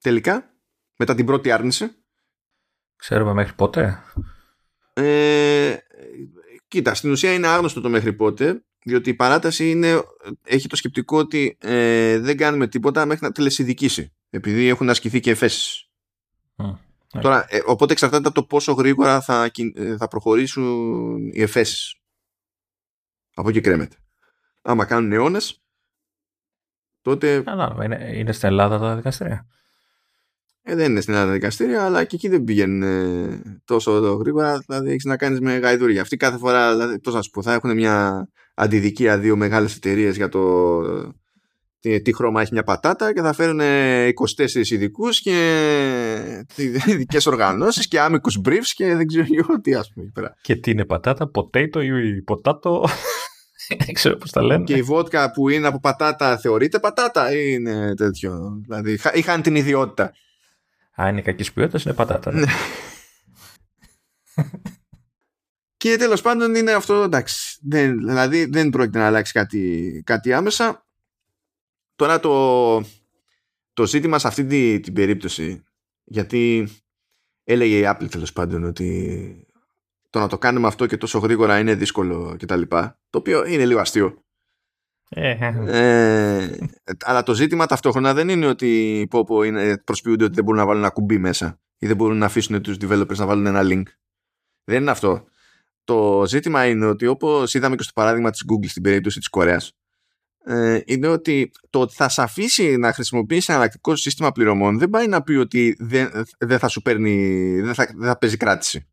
τελικά μετά την πρώτη άρνηση. Ξέρουμε μέχρι πότε? Κοίτα, στην ουσία είναι άγνωστο το μέχρι πότε, διότι η παράταση έχει το σκεπτικό ότι δεν κάνουμε τίποτα μέχρι να τελεσυδικήσει, επειδή έχουν ασκηθεί και εφέσεις. Okay. Τώρα, οπότε εξαρτάται από το πόσο γρήγορα θα προχωρήσουν οι εφέσεις. Από εκεί κρέμεται. Άμα κάνουν αιώνες, τότε... Είναι στην Ελλάδα τα δικαστήρια. Δεν είναι στην Ελλάδα τα δικαστήρια, αλλά και εκεί δεν πηγαίνουν τόσο γρήγορα. Δηλαδή έχεις να κάνεις με γαϊδούρια. Αυτοί κάθε φορά, δηλαδή, τόσο που θα έχουν μια αντιδικία δύο μεγάλες εταιρείες για το τι χρώμα έχει μια πατάτα, και θα φέρουν 24 ειδικούς και ειδικές οργανώσεις και άμικους briefs και δεν ξέρω εγώ τι, ας πούμε. Και τι είναι πατάτα, potato ή ποτάτο... Δεν ξέρω πώς τα λένε. Και η βότκα που είναι από πατάτα θεωρείται πατάτα, είναι τέτοιο. Δηλαδή είχαν την ιδιότητα. Αν είναι κακής ποιότητας είναι πατάτα. Ναι. Και τέλος πάντων είναι αυτό, εντάξει. Δηλαδή δεν πρόκειται να αλλάξει κάτι άμεσα. Τώρα το ζήτημα σε αυτή την περίπτωση, γιατί έλεγε η Apple τέλος πάντων ότι το να το κάνουμε αυτό και τόσο γρήγορα είναι δύσκολο κτλ. Το οποίο είναι λίγο αστείο. Αλλά το ζήτημα ταυτόχρονα δεν είναι ότι προσποιούνται ότι δεν μπορούν να βάλουν ένα κουμπί μέσα ή δεν μπορούν να αφήσουν τους developers να βάλουν ένα link. Δεν είναι αυτό. Το ζήτημα είναι ότι, όπως είδαμε και στο παράδειγμα της Google στην περίπτωση της Κορέας, είναι ότι το ότι θα σε αφήσει να χρησιμοποιήσει ένα εναλλακτικό σύστημα πληρωμών δεν πάει να πει ότι δεν θα σου παίρνει, δεν θα παίζει κράτηση.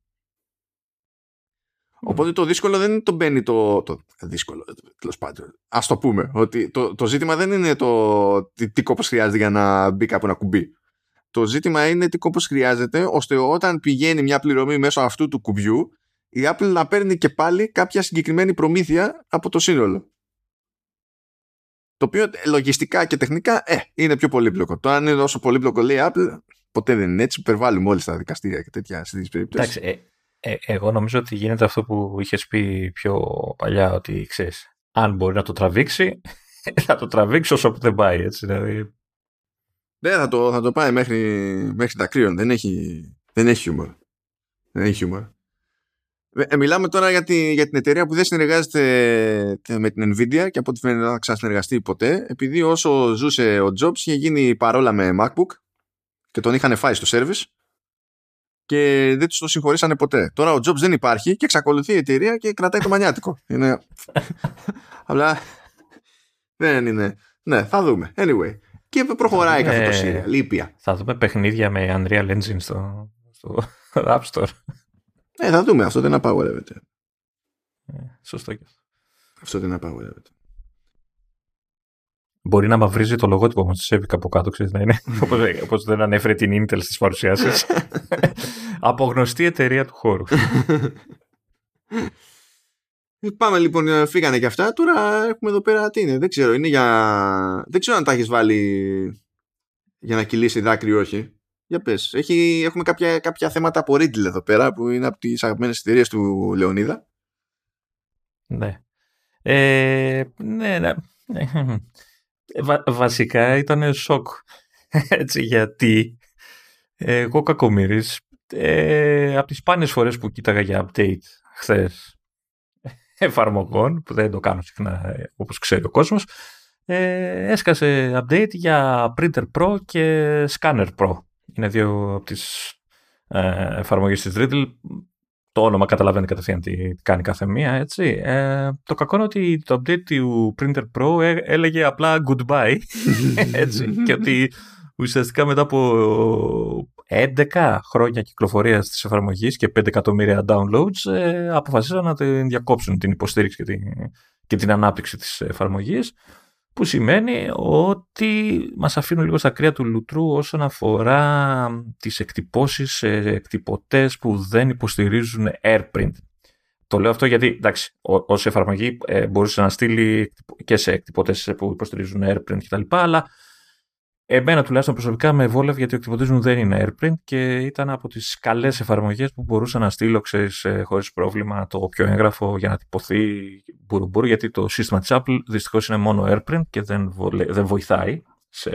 Οπότε το δύσκολο δεν είναι το μπαίνει το δύσκολο, τέλος πάντων. Ας το πούμε, ότι το ζήτημα δεν είναι το τι κόπος χρειάζεται για να μπει κάπου ένα κουμπί. Το ζήτημα είναι τι κόπος χρειάζεται, ώστε όταν πηγαίνει μια πληρωμή μέσω αυτού του κουμπιού, η Apple να παίρνει και πάλι κάποια συγκεκριμένη προμήθεια από το σύνολο. Το οποίο λογιστικά και τεχνικά είναι πιο πολύπλοκο. Το αν είναι όσο πολύπλοκο λέει η Apple, ποτέ δεν είναι έτσι. Υπερβάλλουμε όλοι στα δικαστήρια και τέτοια συζήτηση. Εγώ νομίζω ότι γίνεται αυτό που είχες πει πιο παλιά, ότι ξέρεις, αν μπορεί να το τραβήξει, θα το τραβήξει όσο που δεν πάει. Έτσι, δηλαδή. Ναι, θα το πάει μέχρι τα κρύων. Δεν έχει χιούμορ. Μιλάμε τώρα για την εταιρεία που δεν συνεργάζεται με την Nvidia και από ό,τι φαίνεται δεν θα ξανασυνεργαστεί ποτέ, επειδή όσο ζούσε ο Jobs είχε γίνει παρόλα με MacBook και τον είχαν φάει στο service και δεν τους το συγχωρήσανε ποτέ. Τώρα ο Jobs δεν υπάρχει και εξακολουθεί η εταιρεία και κρατάει το μανιάτικο. Είναι... Απλά δεν είναι. Ναι, θα δούμε. Anyway. Και προχωράει καθ' το Siri. Λύπια. Θα δούμε παιχνίδια με Unreal Engine στο App Store. Ναι, θα δούμε. Αυτό δεν απαγορεύεται. Σωστό και αυτό. Αυτό δεν απαγορεύεται. Μπορεί να μαυρίζει το λογότυπο όμως της Epic από κάτω, ξέρεις, να είναι. Όπως δεν ανέφερε την Intel στις παρουσιάσεις. Από γνωστή εταιρεία του χώρου. Πάμε λοιπόν, φύγανε και αυτά. Τώρα έχουμε εδώ πέρα, τι είναι, δεν ξέρω. Είναι για... Δεν ξέρω αν τα έχεις βάλει για να κυλήσει δάκρυ ή όχι. Για πες. Έχουμε κάποια θέματα από Riddle εδώ πέρα που είναι από τις αγαπημένες εταιρείες του Λεωνίδα. Ναι. Ναι. Βασικά ήταν σοκ. Έτσι, γιατί εγώ κακομοίρης από τις σπάνιες φορές που κοίταγα για update χθες εφαρμογών, που δεν το κάνω συχνά όπως ξέρει ο κόσμος, έσκασε update για Printer Pro και Scanner Pro. Είναι δύο από τις εφαρμογές της Riddle. Το όνομα καταλαβαίνει κατευθείαν τι κάνει κάθε μία, έτσι. Το κακό είναι ότι το update του Printer Pro έλεγε απλά goodbye, έτσι. Και ότι ουσιαστικά μετά από 11 χρόνια κυκλοφορίας της εφαρμογής και 5 εκατομμύρια downloads, αποφασίσαν να την διακόψουν την υποστήριξη και την ανάπτυξη της εφαρμογής, που σημαίνει ότι μας αφήνουν λίγο στα κρύα του λουτρού όσον αφορά τις εκτυπώσεις σε εκτυπωτές που δεν υποστηρίζουν AirPrint. Το λέω αυτό γιατί, εντάξει, ως εφαρμογή μπορούσε να στείλει και σε εκτυπωτές που υποστηρίζουν AirPrint κτλ. Αλλά εμένα τουλάχιστον προσωπικά με βόλευε, γιατί ο εκτυπωτής μου δεν είναι AirPrint και ήταν από τις καλές εφαρμογές που μπορούσα να στείλω, ξέρεις, χωρίς πρόβλημα το όποιο έγγραφο για να τυπωθεί μπουρουμπουρου, γιατί το σύστημα της Apple δυστυχώς είναι μόνο AirPrint και δεν βοηθάει σε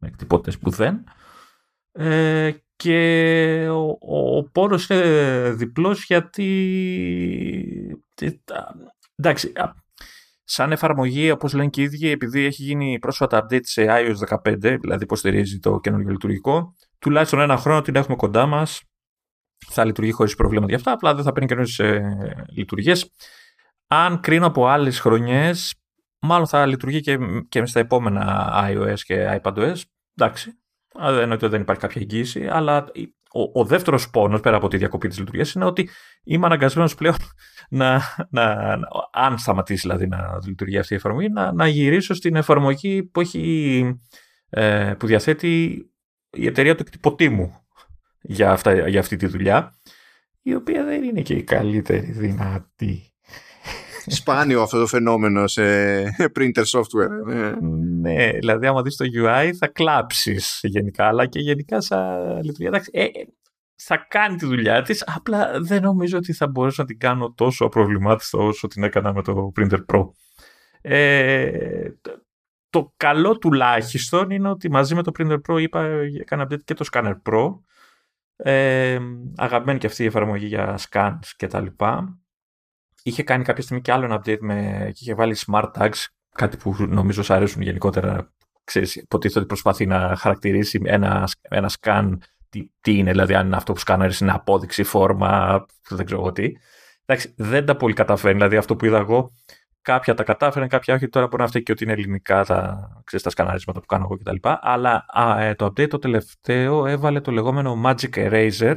εκτυπώτες που δεν. Και ο πόρος είναι διπλός, γιατί εντάξει, σαν εφαρμογή, όπως λένε και οι ίδιοι, επειδή έχει γίνει πρόσφατα update σε iOS 15, δηλαδή υποστηρίζει το καινούργιο λειτουργικό, τουλάχιστον ένα χρόνο την έχουμε κοντά μας, θα λειτουργεί χωρίς προβλήματα για αυτά, απλά δεν θα παίρνει καινούριες λειτουργίες. Αν κρίνω από άλλες χρονιές, μάλλον θα λειτουργεί και στα επόμενα iOS και iPadOS. Εντάξει, εννοείται ότι δεν υπάρχει κάποια εγγύηση, αλλά ο δεύτερος πόνος, πέρα από τη διακοπή της λειτουργίας, είναι ότι είμαι αναγκασμένος πλέον αν σταματήσει δηλαδή να λειτουργεί αυτή η εφαρμογή, να γυρίσω στην εφαρμογή που διαθέτει η εταιρεία του εκτυπωτή μου για αυτή τη δουλειά, η οποία δεν είναι και η καλύτερη δυνατή. Σπάνιο αυτό το φαινόμενο σε printer software. Ναι, δηλαδή άμα δεις το UI θα κλάψεις γενικά, αλλά και γενικά σαν λειτουργία. Εντάξει, θα κάνει τη δουλειά της, απλά δεν νομίζω ότι θα μπορέσω να την κάνω τόσο απροβλημάτιστα όσο την έκανα με το Printer Pro. Το καλό τουλάχιστον είναι ότι μαζί με το Printer Pro, είπα, έκανα update και το Scanner Pro. Αγαπημένη και αυτή η εφαρμογή για scans και τα λοιπά. Είχε κάνει κάποια στιγμή και άλλο ένα update και είχε βάλει smart tags, κάτι που νομίζω σ' αρέσουν γενικότερα. Ξέρεις, υποτίθεται ότι προσπαθεί να χαρακτηρίσει ένα scan τι είναι, δηλαδή αν είναι αυτό που σκάναρες είναι απόδειξη, φόρμα, δεν ξέρω εγώ τι. Εντάξει, δεν τα πολύ καταφέρνει, δηλαδή αυτό που είδα εγώ, κάποια τα κατάφεραν, κάποια όχι. Τώρα μπορεί να φταίει και ότι είναι ελληνικά τα σκαναρίσματα που κάνω εγώ κτλ. Αλλά το update το τελευταίο έβαλε το λεγόμενο Magic Eraser,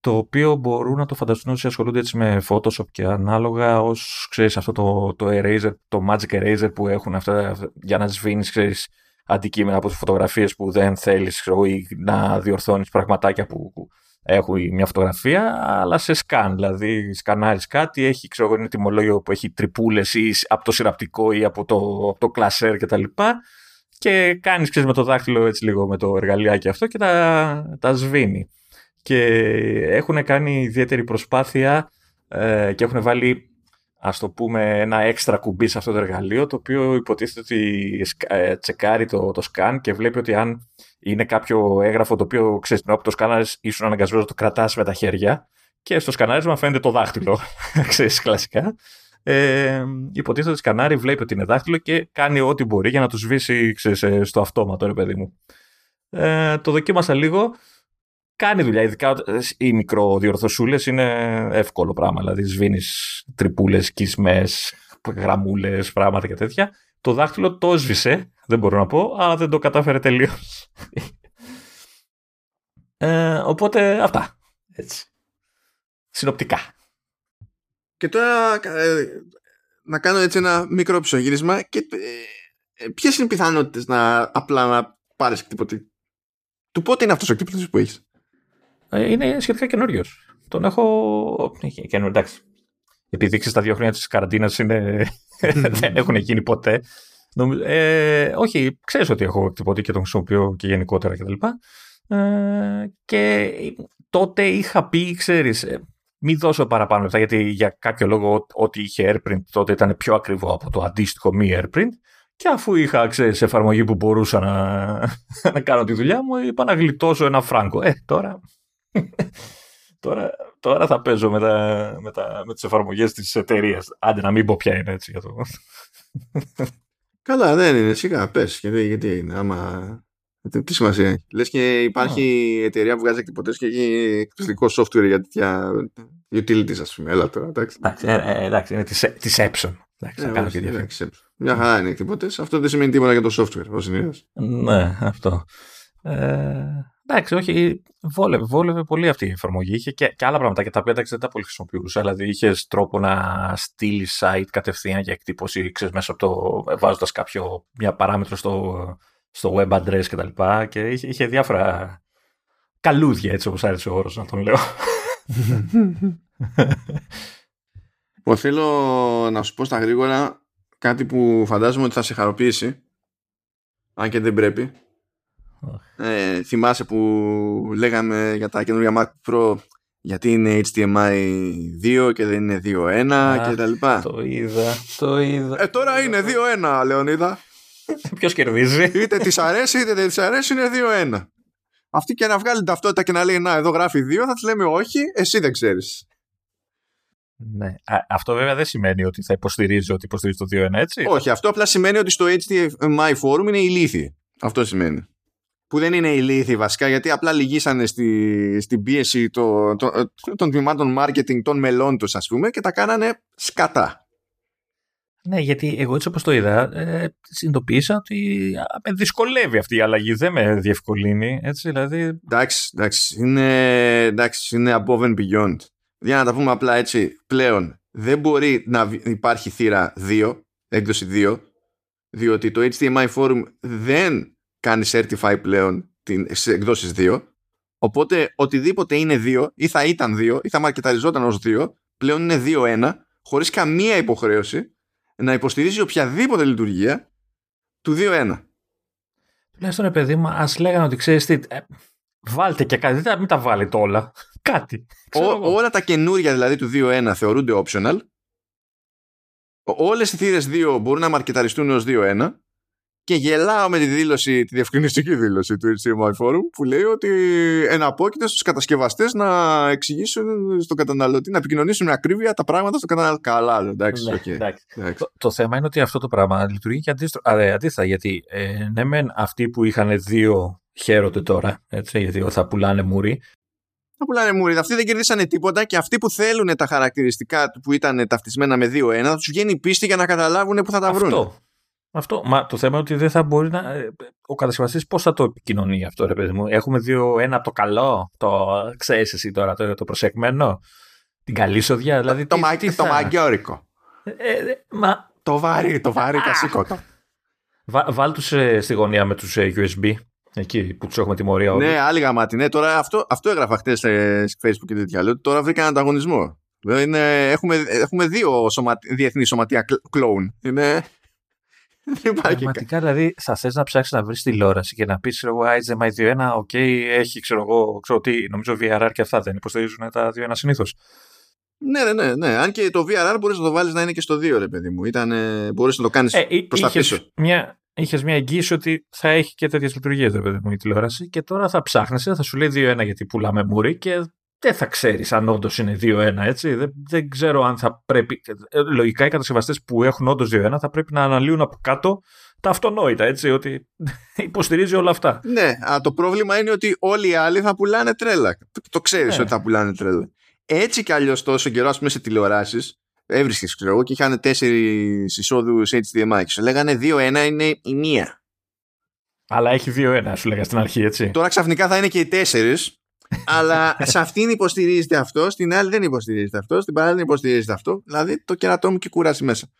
το οποίο μπορούν να το φανταστούν όσοι ασχολούνται έτσι με Photoshop και ανάλογα, ως ξέρεις αυτό το eraser, το Magic Eraser που έχουν αυτά για να σβήνεις, ξέρεις, αντικείμενα από τις φωτογραφίες που δεν θέλεις, ξέρω, ή να διορθώνεις πραγματάκια που έχουν μια φωτογραφία, αλλά σε σκάν, δηλαδή σκανάρεις κάτι, έχει, ξέρω, είναι τιμολόγιο που έχει τρυπούλες ή από το συρραπτικό ή από το κλασέρ και τα λοιπά, και κάνεις, ξέρεις, με το δάχτυλο έτσι λίγο με το εργαλειάκι αυτό και τα σβήνει. Και έχουν κάνει ιδιαίτερη προσπάθεια και έχουν βάλει, ας το πούμε, ένα έξτρα κουμπί σε αυτό το εργαλείο, το οποίο υποτίθεται ότι τσεκάρει το σκάν και βλέπει ότι αν είναι κάποιο έγγραφο το οποίο, ξέρεις, από το σκάναρες ήσουν αναγκασμένος να το κρατάς με τα χέρια και στο σκανάρισμα φαίνεται το δάχτυλο, ξέρεις, κλασικά. Υποτίθεται ότι σκανάρι, βλέπει ότι είναι δάχτυλο και κάνει ό,τι μπορεί για να το σβήσει, ξέρεις, στο αυτόματο, ρε παιδί μου. Το δοκίμασα λίγο. Κάνει δουλειά, ειδικά οι μικροδιορθωσούλες είναι εύκολο πράγμα. Δηλαδή, σβήνεις τρυπούλες, κισμές, γραμμούλες, πράγματα και τέτοια. Το δάχτυλο το σβήσε, δεν μπορώ να πω, αλλά δεν το κατάφερε τελείως. Οπότε αυτά. Έτσι. Συνοπτικά. Και τώρα να κάνω έτσι ένα μικρό ψωγύρισμα. Και ποιες είναι οι πιθανότητες απλά να πάρεις κτυπωτή? Του πότε είναι αυτός ο κύκλος που έχεις? Είναι σχετικά καινούριος. Τον έχω... εντάξει. Επιδείξεις τα 2 χρόνια της καραντίνας είναι... δεν έχουν γίνει ποτέ. Όχι, ξέρεις ότι έχω τίποτα και τον χρησιμοποιώ και γενικότερα κτλ. Και τότε είχα πει, ξέρεις, μην δώσω παραπάνω λεφτά, γιατί για κάποιο λόγο ό,τι είχε AirPrint τότε ήταν πιο ακριβό από το αντίστοιχο μη AirPrint. Και αφού είχα, ξέρεις, εφαρμογή που μπορούσα να κάνω τη δουλειά μου, είπα να γλιτώσω ένα φράγκο. Τώρα θα παίζω με τις εφαρμογές της εταιρείας. Άντε να μην πω ποια είναι, έτσι. Για το... Καλά, δεν είναι, σιγά, πες. Γιατί είναι, άμα... Τι σημασία έχει. Λες και υπάρχει εταιρεία που βγάζει εκτυπωτές και έχει εκπληκτικό software για τέτοια utilities, ας πούμε. Έλα τώρα, εντάξει. Εντάξει, είναι της Epson. Μια χαρά είναι εκτυπωτές. Αυτό δεν σημαίνει τίποτα για το software, ως συνήθως. Ναι, αυτό. Εντάξει, όχι. Βόλευε πολύ αυτή η εφαρμογή. Είχε και άλλα πράγματα και τα πέταξε, δεν τα πολύ χρησιμοποιούσα. Δηλαδή, είχε τρόπο να στείλει site κατευθείαν για εκτύπωση, ξέρεις, μέσα από το. Βάζοντα μια παράμετρο στο web address κτλ. Και είχε διάφορα καλούδια, έτσι όπως άρεσε ο όρος να τον λέω. Θέλω να σου πω στα γρήγορα κάτι που φαντάζομαι ότι θα σε χαροποιήσει, αν και δεν πρέπει. Θυμάσαι που λέγαμε για τα καινούργια Mac Pro, γιατί είναι HDMI 2 και δεν είναι 2.1 και τα λοιπά. Το είδα. Τώρα είναι 2.1, Λεωνίδα. Ποιος κερδίζει? Είτε της αρέσει είτε δεν της αρέσει, είναι 2.1. Αυτή και να βγάλει ταυτότητα και να λέει να εδώ γράφει 2, θα της λέμε όχι, εσύ δεν ξέρεις. Ναι. Αυτό βέβαια δεν σημαίνει ότι θα υποστηρίζει ότι υποστηρίζει το 2.1, έτσι. Όχι, αυτό απλά σημαίνει ότι στο HDMI Forum είναι ηλίθιοι. Αυτό σημαίνει. Που δεν είναι ηλίθιοι βασικά, γιατί απλά λυγίσανε στην πίεση των τμήματων marketing των μελών τους, ας πούμε, και τα κάνανε σκατά. Ναι, γιατί εγώ έτσι όπως το είδα, συνειδητοποίησα ότι με δυσκολεύει αυτή η αλλαγή, δεν με διευκολύνει. Έτσι, δηλαδή... Εντάξει, είναι above and beyond. Για να τα πούμε απλά έτσι, πλέον δεν μπορεί να υπάρχει θύρα 2, έκδοση 2, διότι το HDMI Forum δεν κάνει certify πλέον τις εκδόσεις 2, οπότε οτιδήποτε είναι 2 ή θα ήταν 2 ή θα μαρκεταριζόταν ως 2, πλέον είναι 2.1, χωρίς καμία υποχρέωση να υποστηρίζει οποιαδήποτε λειτουργία του 2.1. Τουλάχιστον, παιδί μου, ας λέγανε ότι ξέρεις τι... Βάλτε και κάτι, μην τα βάλετε όλα. Κάτι. Όλα τα καινούρια δηλαδή του 2.1 θεωρούνται optional. Όλες οι θύρες 2 μπορούν να μαρκεταριστούν ως 2.1 και γελάω με τη δήλωση, τη διευκρινιστική δήλωση του HDMI Forum που λέει ότι εναπόκειται στους κατασκευαστές να εξηγήσουν στον καταναλωτή, να επικοινωνήσουν με ακρίβεια τα πράγματα στον καταναλωτή. Καλά, εντάξει. Ναι, okay. Εντάξει. Το θέμα είναι ότι αυτό το πράγμα λειτουργεί και αντίστοιχα. Γιατί ναι, μεν αυτοί που είχαν δύο χαίρονται τώρα, έτσι, γιατί θα πουλάνε μουρί. Αυτοί δεν κερδίσανε τίποτα και αυτοί που θέλουν τα χαρακτηριστικά που ήταν ταυτισμένα με 2-1 θα τους βγαίνει η πίστη για να καταλάβουν που θα τα βρουν. Αυτό. Μα το θέμα είναι ότι δεν θα μπορεί να. Ο κατασκευαστής πώς θα το επικοινωνεί αυτό, ρε παιδί μου? Έχουμε 2-1 από το καλό, το ξέρεις εσύ τώρα, το προσεκμένο, την καλή σοδιά. Δηλαδή, το μαγκιόρικο. Το βαρύ, κασίκοτο. Βάλ τους στη γωνία με τους USB. Εκεί που του έχουμε τιμωρία όλοι. Ναι, άλλη γαμάτι. Ναι, τώρα αυτό έγραφα χτες σε Facebook και τέτοια. Λέω, τώρα βρήκα έναν ανταγωνισμό. Δηλαδή έχουμε δύο διεθνή σωματεία κλόουν. Είναι. Δεν υπάρχει. Πραγματικά, δηλαδή, θα θες να ψάξεις να βρεις τηλεόραση και να πεις εγώ HDMI 2.1, οκ, έχει, ξέρω τι, νομίζω VRR και αυτά δεν υποστηρίζουν τα 2.1 συνήθως. Ναι. Αν και το VRR μπορείς να το βάλεις να είναι και στο 2, ρε παιδί μου. Μπορείς να το κάνεις προς τα πίσω. Είχες μια εγγύηση ότι θα έχει και τέτοιες λειτουργίες, ρε παιδί μου, η τηλεόραση, και τώρα θα ψάχνεσαι, θα σου λέει 2-1 γιατί πουλάμε μουρή και δεν θα ξέρεις αν όντως είναι 2-1, έτσι. Δεν ξέρω αν θα πρέπει. Λογικά οι κατασκευαστές που έχουν όντως 2-1 θα πρέπει να αναλύουν από κάτω τα αυτονόητα, έτσι, ότι υποστηρίζει όλα αυτά. Ναι, αλλά το πρόβλημα είναι ότι όλοι οι άλλοι θα πουλάνε τρέλα. Το ξέρεις ότι θα πουλάνε τρέλα. Έτσι κι αλλιώς τόσο καιρό, ας πούμε, σε τηλεοράσεις. Έβρισκες, ξέρω εγώ, και είχαν 4 εισόδους HDMI και σου λέγανε 2-1 είναι η μία. Αλλά έχει 2-1, σου λέγανε στην αρχή, έτσι. Τώρα ξαφνικά θα είναι και οι 4, αλλά σε αυτήν υποστηρίζεται αυτό, στην άλλη δεν υποστηρίζεται αυτό, στην παράλληλη δεν υποστηρίζεται αυτό. Δηλαδή το κερατό μου και κουράσει μέσα.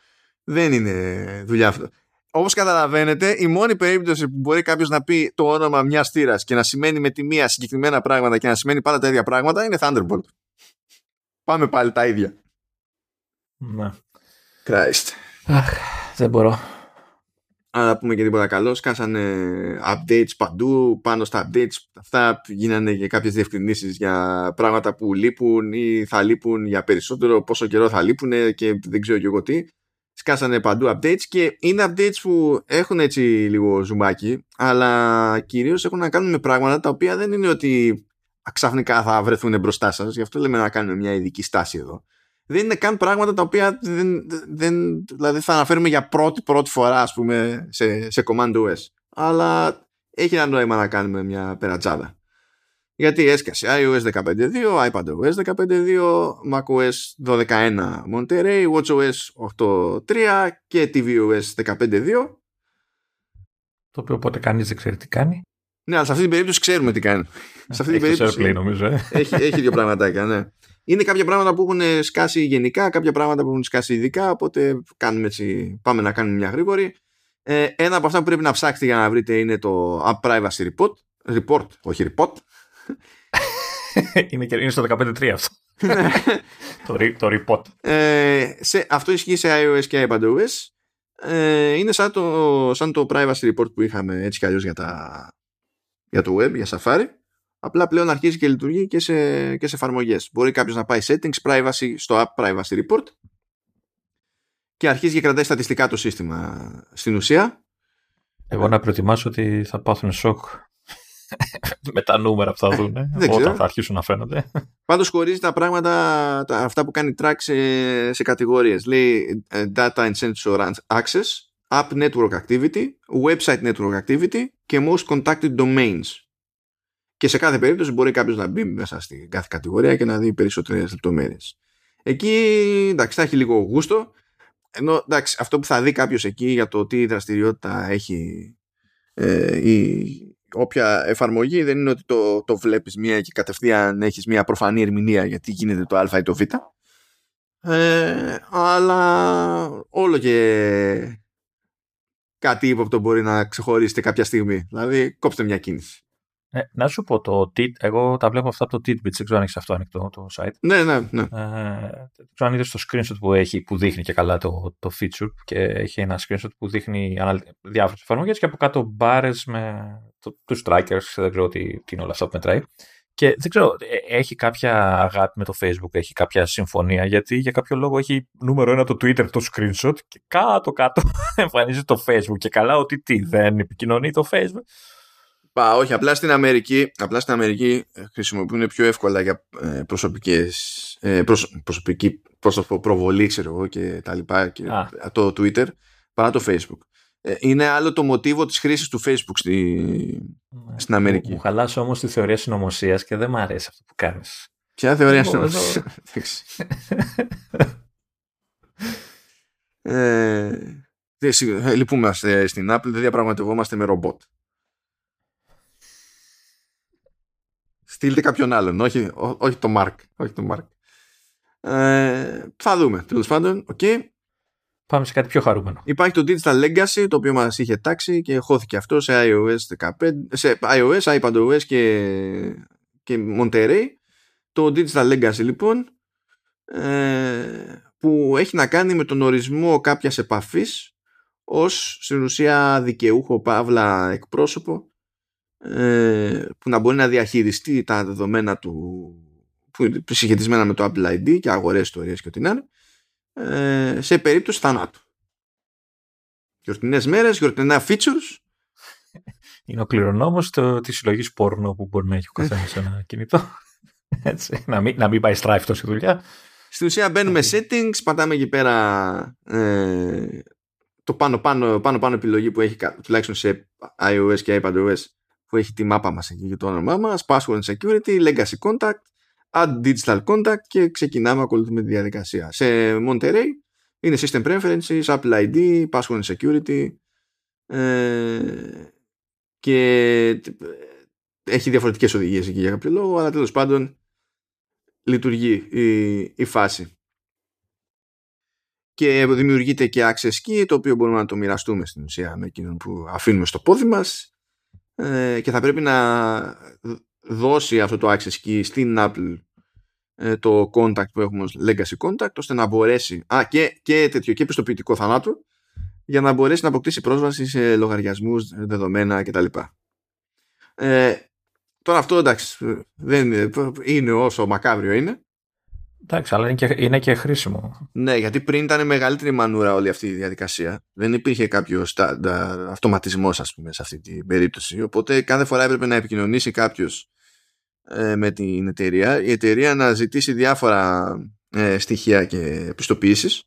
Δεν είναι δουλειά αυτό. Όπως καταλαβαίνετε, η μόνη περίπτωση που μπορεί κάποιος να πει το όνομα μιας θύρας και να σημαίνει με τη μία συγκεκριμένα πράγματα και να σημαίνει πάντα τα ίδια πράγματα είναι Thunderbolt. Πάμε πάλι τα ίδια. Να. Christ. Αχ, δεν μπορώ. Αν να πούμε και τίποτα καλό, σκάσανε updates παντού, πάνω στα updates αυτά γίνανε και κάποιες διευκρινήσεις για πράγματα που λείπουν ή θα λείπουν για περισσότερο, πόσο καιρό θα λείπουν και δεν ξέρω και εγώ τι. Σκάσανε παντού updates και είναι updates που έχουν έτσι λίγο ζουμάκι, αλλά κυρίως έχουν να κάνουν με πράγματα τα οποία δεν είναι ότι ξαφνικά θα βρεθούν μπροστά σας, γι' αυτό λέμε να κάνουμε μια ειδική στάση εδώ. Δεν είναι καν πράγματα τα οποία δηλαδή θα αναφέρουμε για πρώτη φορά, ας πούμε, σε Command OS. Αλλά έχει ένα νόημα να κάνουμε μια περατζάδα. Γιατί έσκασε iOS 15.2, iPadOS 15.2, macOS 12.1 Monterey, watchOS 8.3 και tvOS 15.2. Το οποίο οπότε κανείς δεν ξέρει τι κάνει. Ναι, αλλά σε αυτή την περίπτωση ξέρουμε τι κάνει. Σε αυτή την περίπτωση SharePlay, νομίζω. Έχει δύο πραγματάκια, ναι. Είναι κάποια πράγματα που έχουν σκάσει γενικά, κάποια πράγματα που έχουν σκάσει ειδικά, οπότε κάνουμε έτσι, πάμε να κάνουμε μια γρήγορη. Ένα από αυτά που πρέπει να ψάξετε για να βρείτε είναι το App Privacy Report, όχι Report. είναι στο 15.3 αυτό. το Report. Αυτό ισχύει σε iOS και iPadOS. Είναι σαν το Privacy Report που είχαμε έτσι κι αλλιώς για το web, για Safari. Απλά πλέον αρχίζει και λειτουργεί και σε εφαρμογές. Μπορεί κάποιος να πάει settings, privacy, στο app privacy report και αρχίζει και κρατάει στατιστικά το σύστημα στην ουσία. Εγώ να προετοιμάσω ότι θα πάθουν σοκ με τα νούμερα που θα δουν όταν θα αρχίσουν να φαίνονται. Πάντως χωρίζει τα πράγματα αυτά που κάνει track σε κατηγορίες. Λέει data and sensor access, app network activity, website network activity και most contacted domains. Και σε κάθε περίπτωση μπορεί κάποιος να μπει μέσα στην κάθε κατηγορία και να δει περισσότερες λεπτομέρειες. Εκεί, εντάξει, θα έχει λίγο γούστο. Ενώ, εντάξει, αυτό που θα δει κάποιος εκεί για το τι δραστηριότητα έχει η όποια εφαρμογή δεν είναι ότι το βλέπεις μία και κατευθείαν έχεις μία προφανή ερμηνεία γιατί γίνεται το α ή το β. Αλλά όλο και κάτι ύποπτο μπορεί να ξεχωρίσετε κάποια στιγμή. Δηλαδή, κόψτε μια κίνηση. Να σου πω εγώ τα βλέπω αυτά από το Tidbits, δεν ξέρω αν έχεις αυτό ανοιχτό το site. Ναι. Δεν ξέρω αν είδες το screenshot που έχει, που δείχνει και καλά το feature, και έχει ένα screenshot που δείχνει διάφορες εφαρμογές και από κάτω μπάρες με τους trackers, δεν ξέρω τι είναι όλα αυτά που μετράει. Και δεν ξέρω, έχει κάποια αγάπη με το Facebook, έχει κάποια συμφωνία, γιατί για κάποιο λόγο έχει νούμερο 1 το Twitter, το screenshot, και κάτω-κάτω εμφανίζει το Facebook. Και καλά, ότι τι, δεν επικοινωνεί το Facebook. Όχι, απλά στην Αμερική χρησιμοποιούν πιο εύκολα για προσωπική προβολή, ξέρω εγώ, και τα λοιπά, και το Twitter, παρά το Facebook. Είναι άλλο το μοτίβο της χρήσης του Facebook στην Αμερική. Μου χαλάσω όμως τη θεωρία συνωμοσίας και δεν μου αρέσει αυτό που κάνεις. Ποια θεωρία συνωμοσίας? Λυπούμε, στην Apple δεν διαπραγματευόμαστε με ρομπότ. Στείλτε κάποιον άλλον, όχι το Mark. Θα δούμε, τέλος πάντων. Okay. Πάμε σε κάτι πιο χαρούμενο. Υπάρχει το Digital Legacy, το οποίο μας είχε τάξει και χώθηκε αυτό σε iOS 15, σε iOS, iPadOS και Monterey. Το Digital Legacy, λοιπόν, που έχει να κάνει με τον ορισμό κάποιας επαφής ως, στην ουσία, δικαιούχο παύλα εκπρόσωπο, που να μπορεί να διαχειριστεί τα δεδομένα του, που είναι συσχετισμένα με το Apple ID και αγορές, ιστορίες και ό,τι να είναι, σε περίπτωση θανάτου. Γιορτινές μέρες, γιορτινά features. Είναι ο κληρονόμος της συλλογής πόρνο που μπορεί να έχει ο καθένας ένα κινητό. Έτσι, να μην πάει στράφη τόση δουλειά. Στην ουσία μπαίνουμε settings, πατάμε εκεί πέρα το πάνω επιλογή που έχει, τουλάχιστον σε iOS και iPadOS, που έχει τη μάπα μας εκεί και το όνομά μας, password and security, legacy contact, add digital contact, και ξεκινάμε, ακολουθούμε τη διαδικασία. Σε Monterey είναι system preferences, Apple ID, password and security, και έχει διαφορετικές οδηγίες εκεί για κάποιο λόγο, αλλά τέλος πάντων λειτουργεί η φάση. Και δημιουργείται και access key, το οποίο μπορούμε να το μοιραστούμε στην ουσία με εκείνον που αφήνουμε στο πόδι μας, και θα πρέπει να δώσει αυτό το access key στην Apple το contact που έχουμε ως legacy contact, ώστε να μπορέσει και τέτοιο, και πιστοποιητικό θανάτου, για να μπορέσει να αποκτήσει πρόσβαση σε λογαριασμούς, δεδομένα κτλ. Τώρα αυτό, εντάξει, δεν είναι όσο μακάβριο είναι. Εντάξει, αλλά είναι και χρήσιμο. Ναι, γιατί πριν ήταν μεγαλύτερη μανούρα όλη αυτή η διαδικασία. Δεν υπήρχε κάποιο αυτοματισμός, ας πούμε, σε αυτή την περίπτωση. Οπότε κάθε φορά έπρεπε να επικοινωνήσει κάποιος με την εταιρεία. Η εταιρεία να ζητήσει διάφορα στοιχεία και πιστοποιήσεις,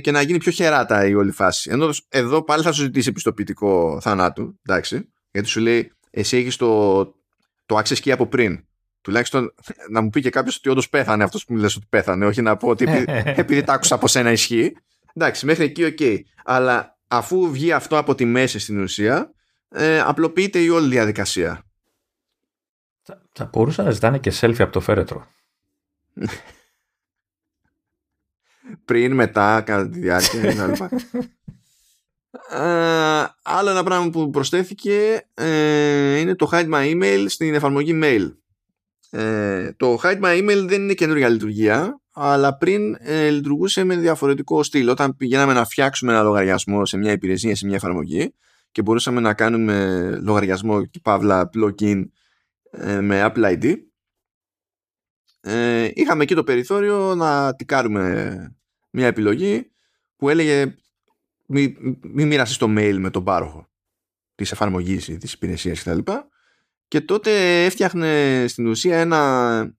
και να γίνει πιο χεράτα η όλη φάση. Ενώ εδώ πάλι θα σου ζητήσει πιστοποιητικό θανάτου, εντάξει, γιατί σου λέει εσύ έχεις το access key από πριν. Τουλάχιστον να μου πει και κάποιος ότι όντως πέθανε αυτός που μου λες ότι πέθανε, όχι να πω ότι επειδή τα άκουσα από σένα ισχύει. Εντάξει, μέχρι εκεί ok. Αλλά αφού βγει αυτό από τη μέση, στην ουσία απλοποιείται η όλη διαδικασία. Θα μπορούσαν να ζητάνε και selfie από το φέρετρο. Πριν, μετά, κατά τη διάρκεια. Άλλο ένα πράγμα που προσθέθηκε είναι το hide my email στην εφαρμογή mail. Το hide my email δεν είναι καινούργια λειτουργία, αλλά πριν λειτουργούσε με διαφορετικό στυλ. Όταν πηγαίναμε να φτιάξουμε ένα λογαριασμό σε μια υπηρεσία, σε μια εφαρμογή, και μπορούσαμε να κάνουμε λογαριασμό και παύλα plugin με Apple ID, είχαμε εκεί το περιθώριο να τικάρουμε μια επιλογή που έλεγε μη μοιράσεις το mail με τον πάροχο της εφαρμογής ή της υπηρεσίας κτλ. Και τότε έφτιαχνε στην ουσία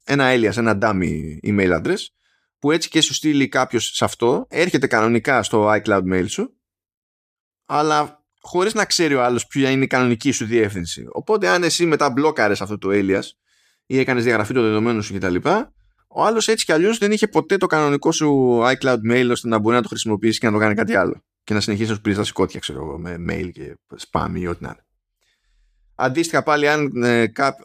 ένα alias, ένα dummy email address, που έτσι και σου στείλει κάποιος σε αυτό, έρχεται κανονικά στο iCloud mail σου, αλλά χωρίς να ξέρει ο άλλος ποια είναι η κανονική σου διεύθυνση. Οπότε αν εσύ μετά μπλόκαρες αυτό το alias ή έκανες διαγραφή των δεδομένων σου κτλ., ο άλλος έτσι κι αλλιώς δεν είχε ποτέ το κανονικό σου iCloud mail, ώστε να μπορεί να το χρησιμοποιήσει και να το κάνει κάτι άλλο. Και να συνεχίσει να σου πυρίζει τα σηκώτια, ξέρω εγώ, με mail και spam ή ό,τι να είναι. Αντίστοιχα πάλι,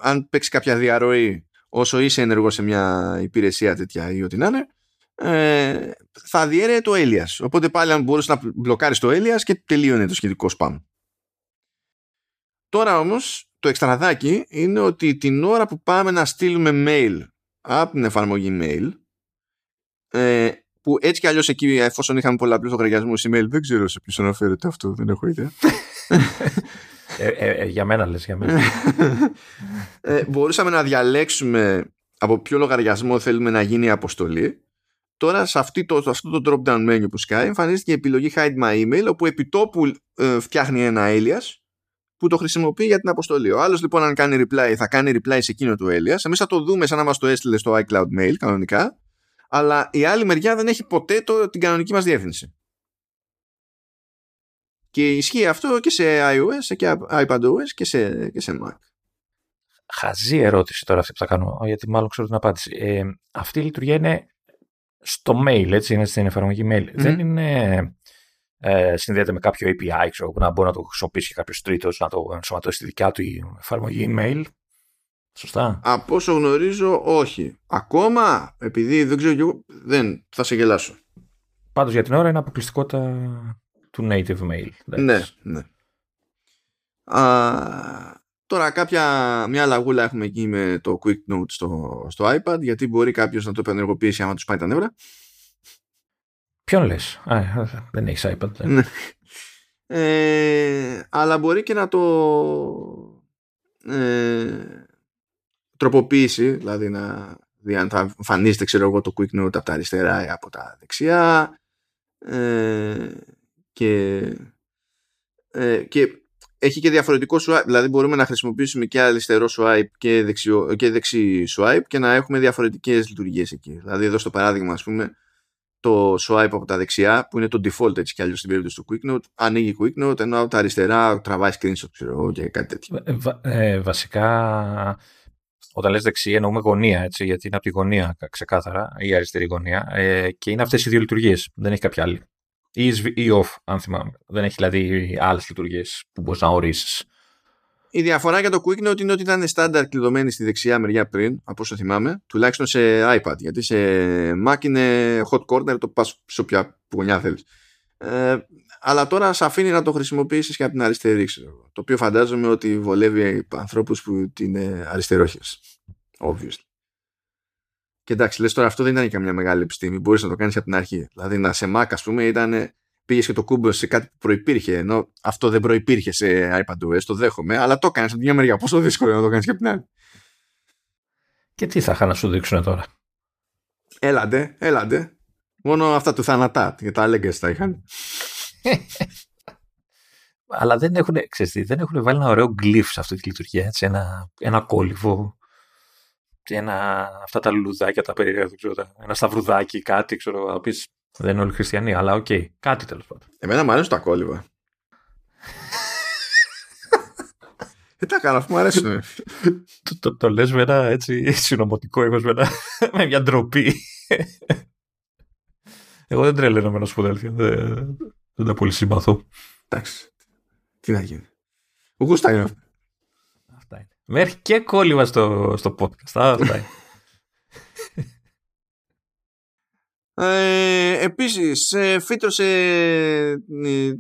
αν παίξει κάποια διαρροή όσο είσαι ενεργός σε μια υπηρεσία τέτοια ή ό,τι να είναι, θα διέρεε το alias. Οπότε πάλι, αν μπορούσε να μπλοκάρεις το alias, και τελείωνε το σχετικό spam. Τώρα όμως το εξτραδάκι είναι ότι την ώρα που πάμε να στείλουμε mail από την εφαρμογή mail, που έτσι κι αλλιώς εκεί, εφόσον είχαμε πολλαπλούς λογαριασμούς email, δεν ξέρω σε ποιους αναφέρεται αυτό, δεν έχω ιδέα. Για μένα λες, για μένα. Μπορούσαμε να διαλέξουμε από ποιο λογαριασμό θέλουμε να γίνει η αποστολή. Τώρα σε αυτό το drop down menu που σκάει εμφανίστηκε η επιλογή Hide My Email, όπου επιτόπου φτιάχνει ένα alias που το χρησιμοποιεί για την αποστολή. Ο άλλος λοιπόν αν κάνει reply θα κάνει reply σε εκείνο του alias. Εμείς θα το δούμε σαν να μας το έστειλε στο iCloud mail κανονικά, αλλά η άλλη μεριά δεν έχει ποτέ την κανονική μας διεύθυνση. Και ισχύει αυτό και σε iOS και iPadOS και σε Mac. Χαζή ερώτηση τώρα αυτή που θα κάνω, γιατί μάλλον ξέρω την απάντηση. Αυτή η λειτουργία είναι στο mail, έτσι, είναι στην εφαρμογή mail. Mm-hmm. Δεν είναι συνδέεται με κάποιο API, ξέρω, που να μπορεί να το χρησιμοποιήσει και κάποιος τρίτος, να το ενσωματώσει στη δικιά του η εφαρμογή email. Σωστά. Από όσο γνωρίζω, όχι. Ακόμα, επειδή δεν ξέρω κι εγώ, δεν θα σε γελάσω. Πάντως για την ώρα είναι αποκλειστικότητα του native mail. Ναι, ναι. Τώρα μια λαγούλα έχουμε εκεί με το Quick Note στο iPad, γιατί μπορεί κάποιος να το επενεργοποιήσει άμα τους πάει τα νεύρα. Ποιον λες? Δεν έχεις iPad. Ναι. Αλλά μπορεί και να το τροποποιήσει, δηλαδή να δει αν θα εμφανίζεται, ξέρω εγώ, το Quick Note από τα αριστερά ή από τα δεξιά. Και έχει και διαφορετικό swipe, δηλαδή μπορούμε να χρησιμοποιήσουμε και αριστερό swipe και δεξί swipe και να έχουμε διαφορετικές λειτουργίες εκεί. Δηλαδή εδώ στο παράδειγμα, ας πούμε, το swipe από τα δεξιά, που είναι το default έτσι κι αλλιώς στην περίπτωση του Quick Note, ανοίγει Quick Note, ενώ από τα αριστερά τραβάει screenshot, ξέρω, και κάτι τέτοιο. Βασικά, όταν λες δεξί εννοούμε γωνία, έτσι, γιατί είναι από τη γωνία ξεκάθαρα, η αριστερή γωνία, και είναι αυτές οι δύο λειτουργίες, δεν έχει κάποια άλλη. Ή off, αν θυμάμαι. Δεν έχει δηλαδή άλλες λειτουργίες που μπορείς να ορίσεις. Η διαφορά για το Quick Note είναι ότι ήταν στάνταρ κλειδωμένη στη δεξιά μεριά πριν, από όσο θυμάμαι, τουλάχιστον σε iPad. Γιατί σε Mac είναι hot corner, το πας σε όποια γωνιά θέλεις. Αλλά τώρα σε αφήνει να το χρησιμοποιήσεις και από την αριστερή, ξέρω. Το οποίο φαντάζομαι ότι βολεύει ανθρώπους που είναι αριστερόχειρες. Obviously. Και εντάξει, λες τώρα αυτό δεν ήταν καμιά μεγάλη επιστήμη. Μπορείς να το κάνεις από την αρχή. Δηλαδή να σε Mac, ας πούμε, πήγες και το κούμπο σε κάτι που προϋπήρχε. Ενώ αυτό δεν προϋπήρχε σε iPadOS, το δέχομαι, αλλά το κάνεις από την μια μεριά. Πόσο δύσκολο να το κάνεις και από την άλλη. Και τι θα είχα να σου δείξουν τώρα. Έλαντε. Μόνο αυτά του θάνατά, για τα Legacy τα είχαν. Αλλά δεν έχουν βάλει ένα ωραίο γκλιφ σε αυτή τη λειτουργία. Έτσι, ένα κόλυβο. Αυτά τα λουλουδάκια, τα περίεργα, ένα σταυρουδάκι, κάτι, ξέρω, να πεις, δεν είναι όλοι χριστιανοί, αλλά οκ, κάτι τέλος πάντων. Εμένα μου αρέσουν τα κόλληβα. Δεν τα κάνω, αφού μου αρέσουν. Το λες με ένα έτσι συνωμοτικό εγώ, με μια ντροπή. Εγώ δεν τρελαίνω με ένα σπουδέλθιο, δεν τα πολύ συμπαθώ. Εντάξει, τι να γίνει. Ο Γούστα είναι αυτό. Μέχρι και κόλλημα στο podcast. Αυτά. Επίσης, φύτρωσε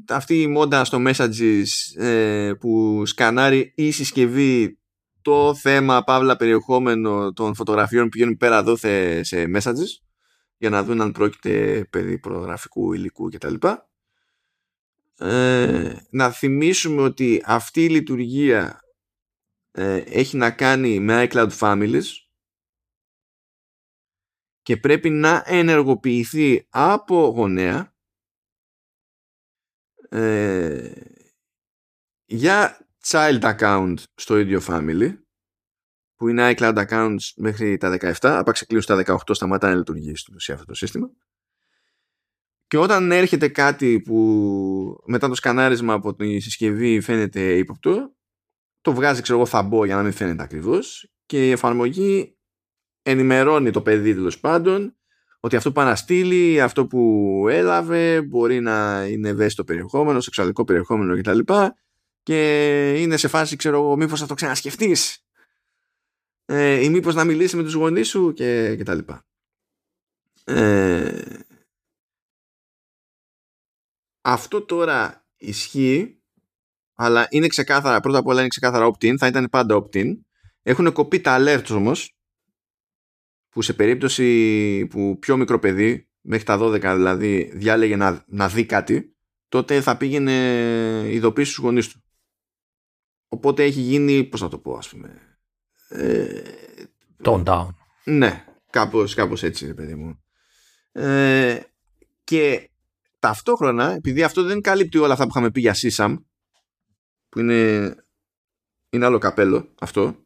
αυτή η μόντα στο Messages που σκανάρει η συσκευή το θέμα παύλα περιεχόμενο των φωτογραφιών που πηγαίνουν πέρα δόθε σε Messages για να δουν αν πρόκειται περί προγραφικού υλικού κτλ. Να θυμίσουμε ότι αυτή η λειτουργία έχει να κάνει με iCloud Families και πρέπει να ενεργοποιηθεί από γονέα για child account στο ίδιο family, που είναι iCloud accounts μέχρι τα 17, άπαξε κλείσουν τα 18 σταματά να λειτουργεί σε αυτό το σύστημα. Και όταν έρχεται κάτι που μετά το σκανάρισμα από τη συσκευή φαίνεται ύποπτο, το βγάζει, ξέρω εγώ, θα μπω για να μην φαίνεται ακριβώς, και η εφαρμογή ενημερώνει το παιδί, τέλος πάντων, ότι αυτό που αναστείλει, αυτό που έλαβε, μπορεί να είναι ευαίσθητο περιεχόμενο, σεξουαλικό περιεχόμενο κτλ. Και είναι σε φάση, ξέρω εγώ, μήπως θα το ξανασκεφτείς ή μήπως να μιλήσει με τους γονείς σου και τα λοιπά. Αυτό τώρα ισχύει, αλλά είναι ξεκάθαρα, πρώτα απ' όλα είναι ξεκάθαρα opt-in, θα ήταν πάντα opt-in. Έχουν κοπεί τα alerts όμως, που σε περίπτωση που πιο μικρό παιδί, μέχρι τα 12 δηλαδή, διάλεγε να δει κάτι, τότε θα πήγαινε ειδοποίηση στους γονείς του. Οπότε έχει γίνει, πώς να το πω, ας πούμε, tone down. Ναι, κάπως έτσι, παιδί μου. Και ταυτόχρονα, επειδή αυτό δεν καλύπτει όλα αυτά που είχαμε πει για CSAM, που είναι άλλο καπέλο αυτό,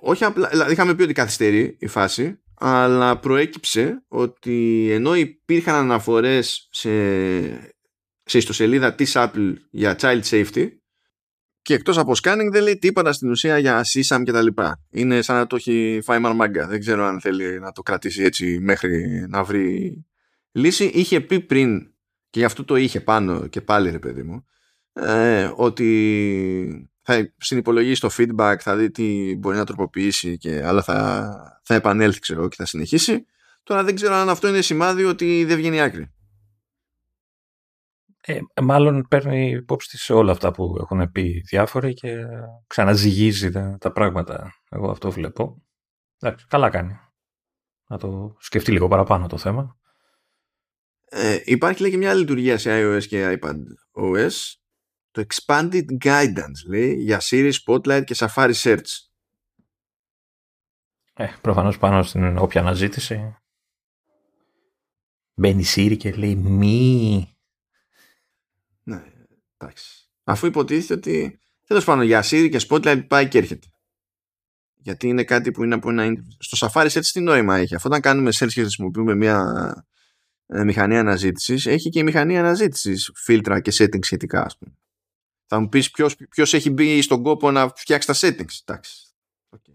όχι απλά, δηλαδή είχαμε πει ότι καθυστερεί η φάση, αλλά προέκυψε ότι ενώ υπήρχαν αναφορές σε ιστοσελίδα της Apple για Child Safety, και εκτός από scanning δεν λέει τίποτα στην ουσία για CSAM και τα λοιπά. Είναι σαν να το έχει φάει μαρμάγκα. Δεν ξέρω αν θέλει να το κρατήσει έτσι μέχρι να βρει λύση. Είχε πει πριν, και γι' αυτό το είχε πάνω και πάλι, ρε παιδί μου, ότι θα συνυπολογίσει το feedback, θα δει τι μπορεί να τροποποιήσει, αλλά θα επανέλθει, ξέρω, και θα συνεχίσει. Τώρα δεν ξέρω αν αυτό είναι σημάδι ότι δεν βγαίνει άκρη. Μάλλον παίρνει υπόψη της σε όλα αυτά που έχουν πει διάφοροι και ξαναζυγίζει τα πράγματα. Εγώ αυτό βλέπω. Εντάξει, καλά κάνει. Να το σκεφτεί λίγο παραπάνω το θέμα. Υπάρχει, λέει, και μια λειτουργία σε iOS και iPadOS, το Expanded Guidance, λέει, για Siri, Spotlight και Safari Search. Προφανώς πάνω στην όποια αναζήτηση μπαίνει η Siri και λέει μη. Ναι, εντάξει. Αφού υποτίθεται ότι, τέλος πάντων, για Siri και Spotlight πάει και έρχεται. Γιατί είναι κάτι που είναι από ένα interface. Στο Safari Search τι νόημα έχει? Αφού όταν κάνουμε search και χρησιμοποιούμε μια μηχανή αναζήτησης, έχει και η μηχανή αναζήτησης φίλτρα και settings σχετικά, ας πούμε. Θα μου πεις ποιος έχει μπει στον κόπο να φτιάξει τα settings. Εντάξει. Okay.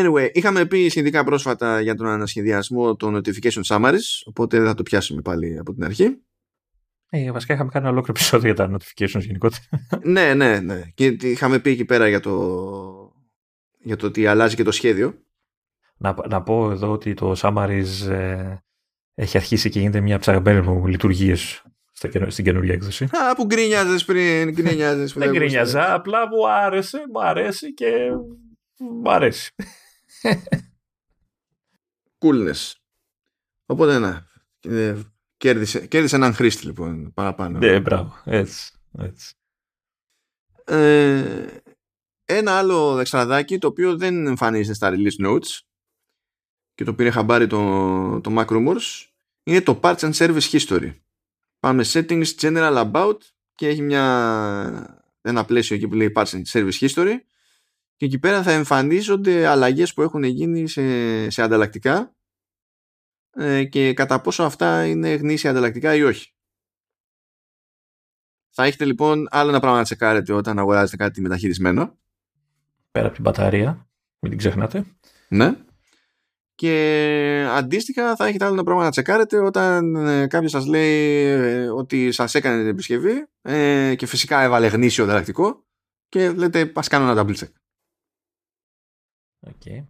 Anyway, είχαμε πει σχετικά πρόσφατα για τον ανασχεδιασμό των notification summaries, οπότε δεν θα το πιάσουμε πάλι από την αρχή. Βασικά είχαμε κάνει ολόκληρο επεισόδιο για τα notifications γενικότερα. Ναι. Και είχαμε πει εκεί πέρα για το ότι αλλάζει και το σχέδιο. Να πω εδώ ότι το Summaries έχει αρχίσει και γίνεται μια ψαγμένη μου λειτουργίες στην καινούργια έκδοση. Που γκρίνιαζες πριν. Δεν γκρίνιαζα, απλά μου αρέσει και μου αρέσει. Coolness. Οπότε να... Κέρδισε έναν χρήστη, λοιπόν, παραπάνω. Ναι, μπράβο. Έτσι. Ένα άλλο δεξαδάκι, το οποίο δεν εμφανίζεται στα release notes και το πήρε χαμπάρι το Mac Rumors, είναι το Parts and Service History. Πάμε settings, general about, και έχει ένα πλαίσιο εκεί που λέει Parts and Service History, και εκεί πέρα θα εμφανίζονται αλλαγές που έχουν γίνει σε ανταλλακτικά και κατά πόσο αυτά είναι γνήσια ανταλλακτικά ή όχι. Θα έχετε, λοιπόν, άλλο ένα πράγμα να τσεκάρετε όταν αγοράζετε κάτι μεταχειρισμένο. Πέρα από την μπαταρία, μην την ξεχνάτε. Ναι. Και αντίστοιχα θα έχετε άλλο ένα πράγμα να τσεκάρετε όταν κάποιος σας λέει ότι σας έκανε την επισκευή και φυσικά έβαλε γνήσιο ανταλλακτικό και λέτε ας κάνω ένα double check. Okay.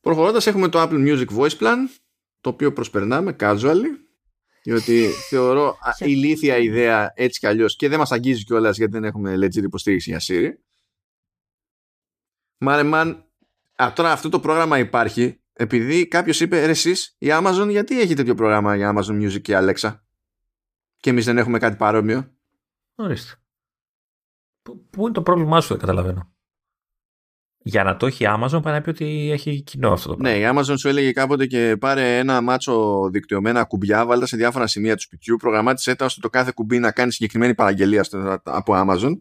Προχωρώντας, έχουμε το Apple Music Voice Plan, το οποίο προσπερνάμε casually, διότι θεωρώ ηλίθια ιδέα έτσι κι αλλιώς, και δεν μας αγγίζει κιόλας γιατί δεν έχουμε legit υποστήριξη για Siri. Μάρεμαν, τώρα αυτό το πρόγραμμα υπάρχει επειδή κάποιος είπε, ρε εσείς, η Amazon γιατί έχει τέτοιο πρόγραμμα για Amazon Music και Alexa και εμείς δεν έχουμε κάτι παρόμοιο? Ορίστε. Πού είναι το πρόβλημά σου, δεν καταλαβαίνω. Για να το έχει η Amazon, πάει να πει ότι έχει κοινό αυτό το πράγμα. Ναι, η Amazon σου έλεγε κάποτε, και πάρε ένα μάτσο δικτυωμένα κουμπιά, βάλτε σε διάφορα σημεία του σπιτιού, προγραμμάτισε τα ώστε το κάθε κουμπί να κάνει συγκεκριμένη παραγγελία από Amazon,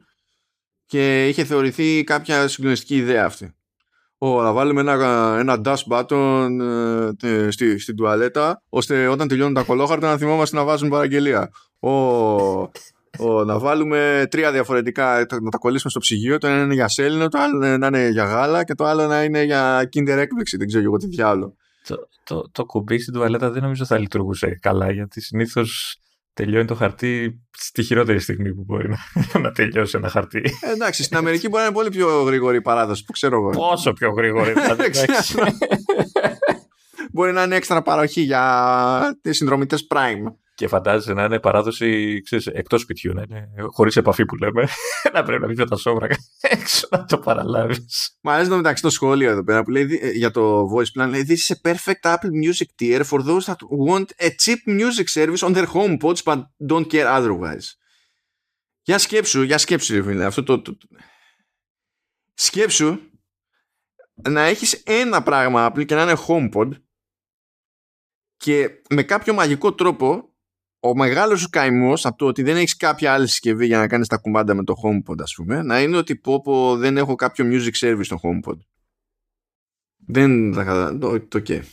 και είχε θεωρηθεί κάποια συγκλονιστική ιδέα αυτή. Να βάλουμε ένα dash button στην τουαλέτα, ώστε όταν τελειώνουν τα κολόχαρτα να θυμόμαστε να βάζουμε παραγγελία. Να βάλουμε τρία διαφορετικά, να τα κολλήσουμε στο ψυγείο. Το ένα είναι για σέλινο, το άλλο να είναι για γάλα και το άλλο να είναι για Kinder έκπληξη. Δεν ξέρω εγώ τι διάλογο. Το κουμπί στην τουαλέτα δεν νομίζω θα λειτουργούσε καλά, γιατί συνήθως τελειώνει το χαρτί στη χειρότερη στιγμή που μπορεί να τελειώσει ένα χαρτί. Εντάξει, στην Αμερική μπορεί να είναι πολύ πιο γρήγορη η παράδοση, που ξέρω εγώ. Πόσο πιο γρήγορη. Μπορεί να είναι έξτρα παροχή για συνδρομητές Prime. Και φαντάζεσαι να είναι παράδοση, ξέρεις, εκτός σπιτιού, να είναι χωρίς επαφή που λέμε, να πρέπει να βγει τα σόβρα έξω να το παραλάβεις. Μ' αρέσει το μεταξύ το σχόλιο εδώ πέρα που λέει για το voice plan, λέει this is a perfect Apple Music tier for those that want a cheap music service on their HomePods but don't care otherwise. Για σκέψου, φίλε, αυτό το... Σκέψου να έχεις ένα πράγμα Apple και να είναι HomePod και με κάποιο μαγικό τρόπο ο μεγάλος σου καημός από το ότι δεν έχεις κάποια άλλη συσκευή για να κάνεις τα κουμάντα με το HomePod, ας πούμε, να είναι ότι πω δεν έχω κάποιο music service στο HomePod. Δεν θα καταλάβω. Το και.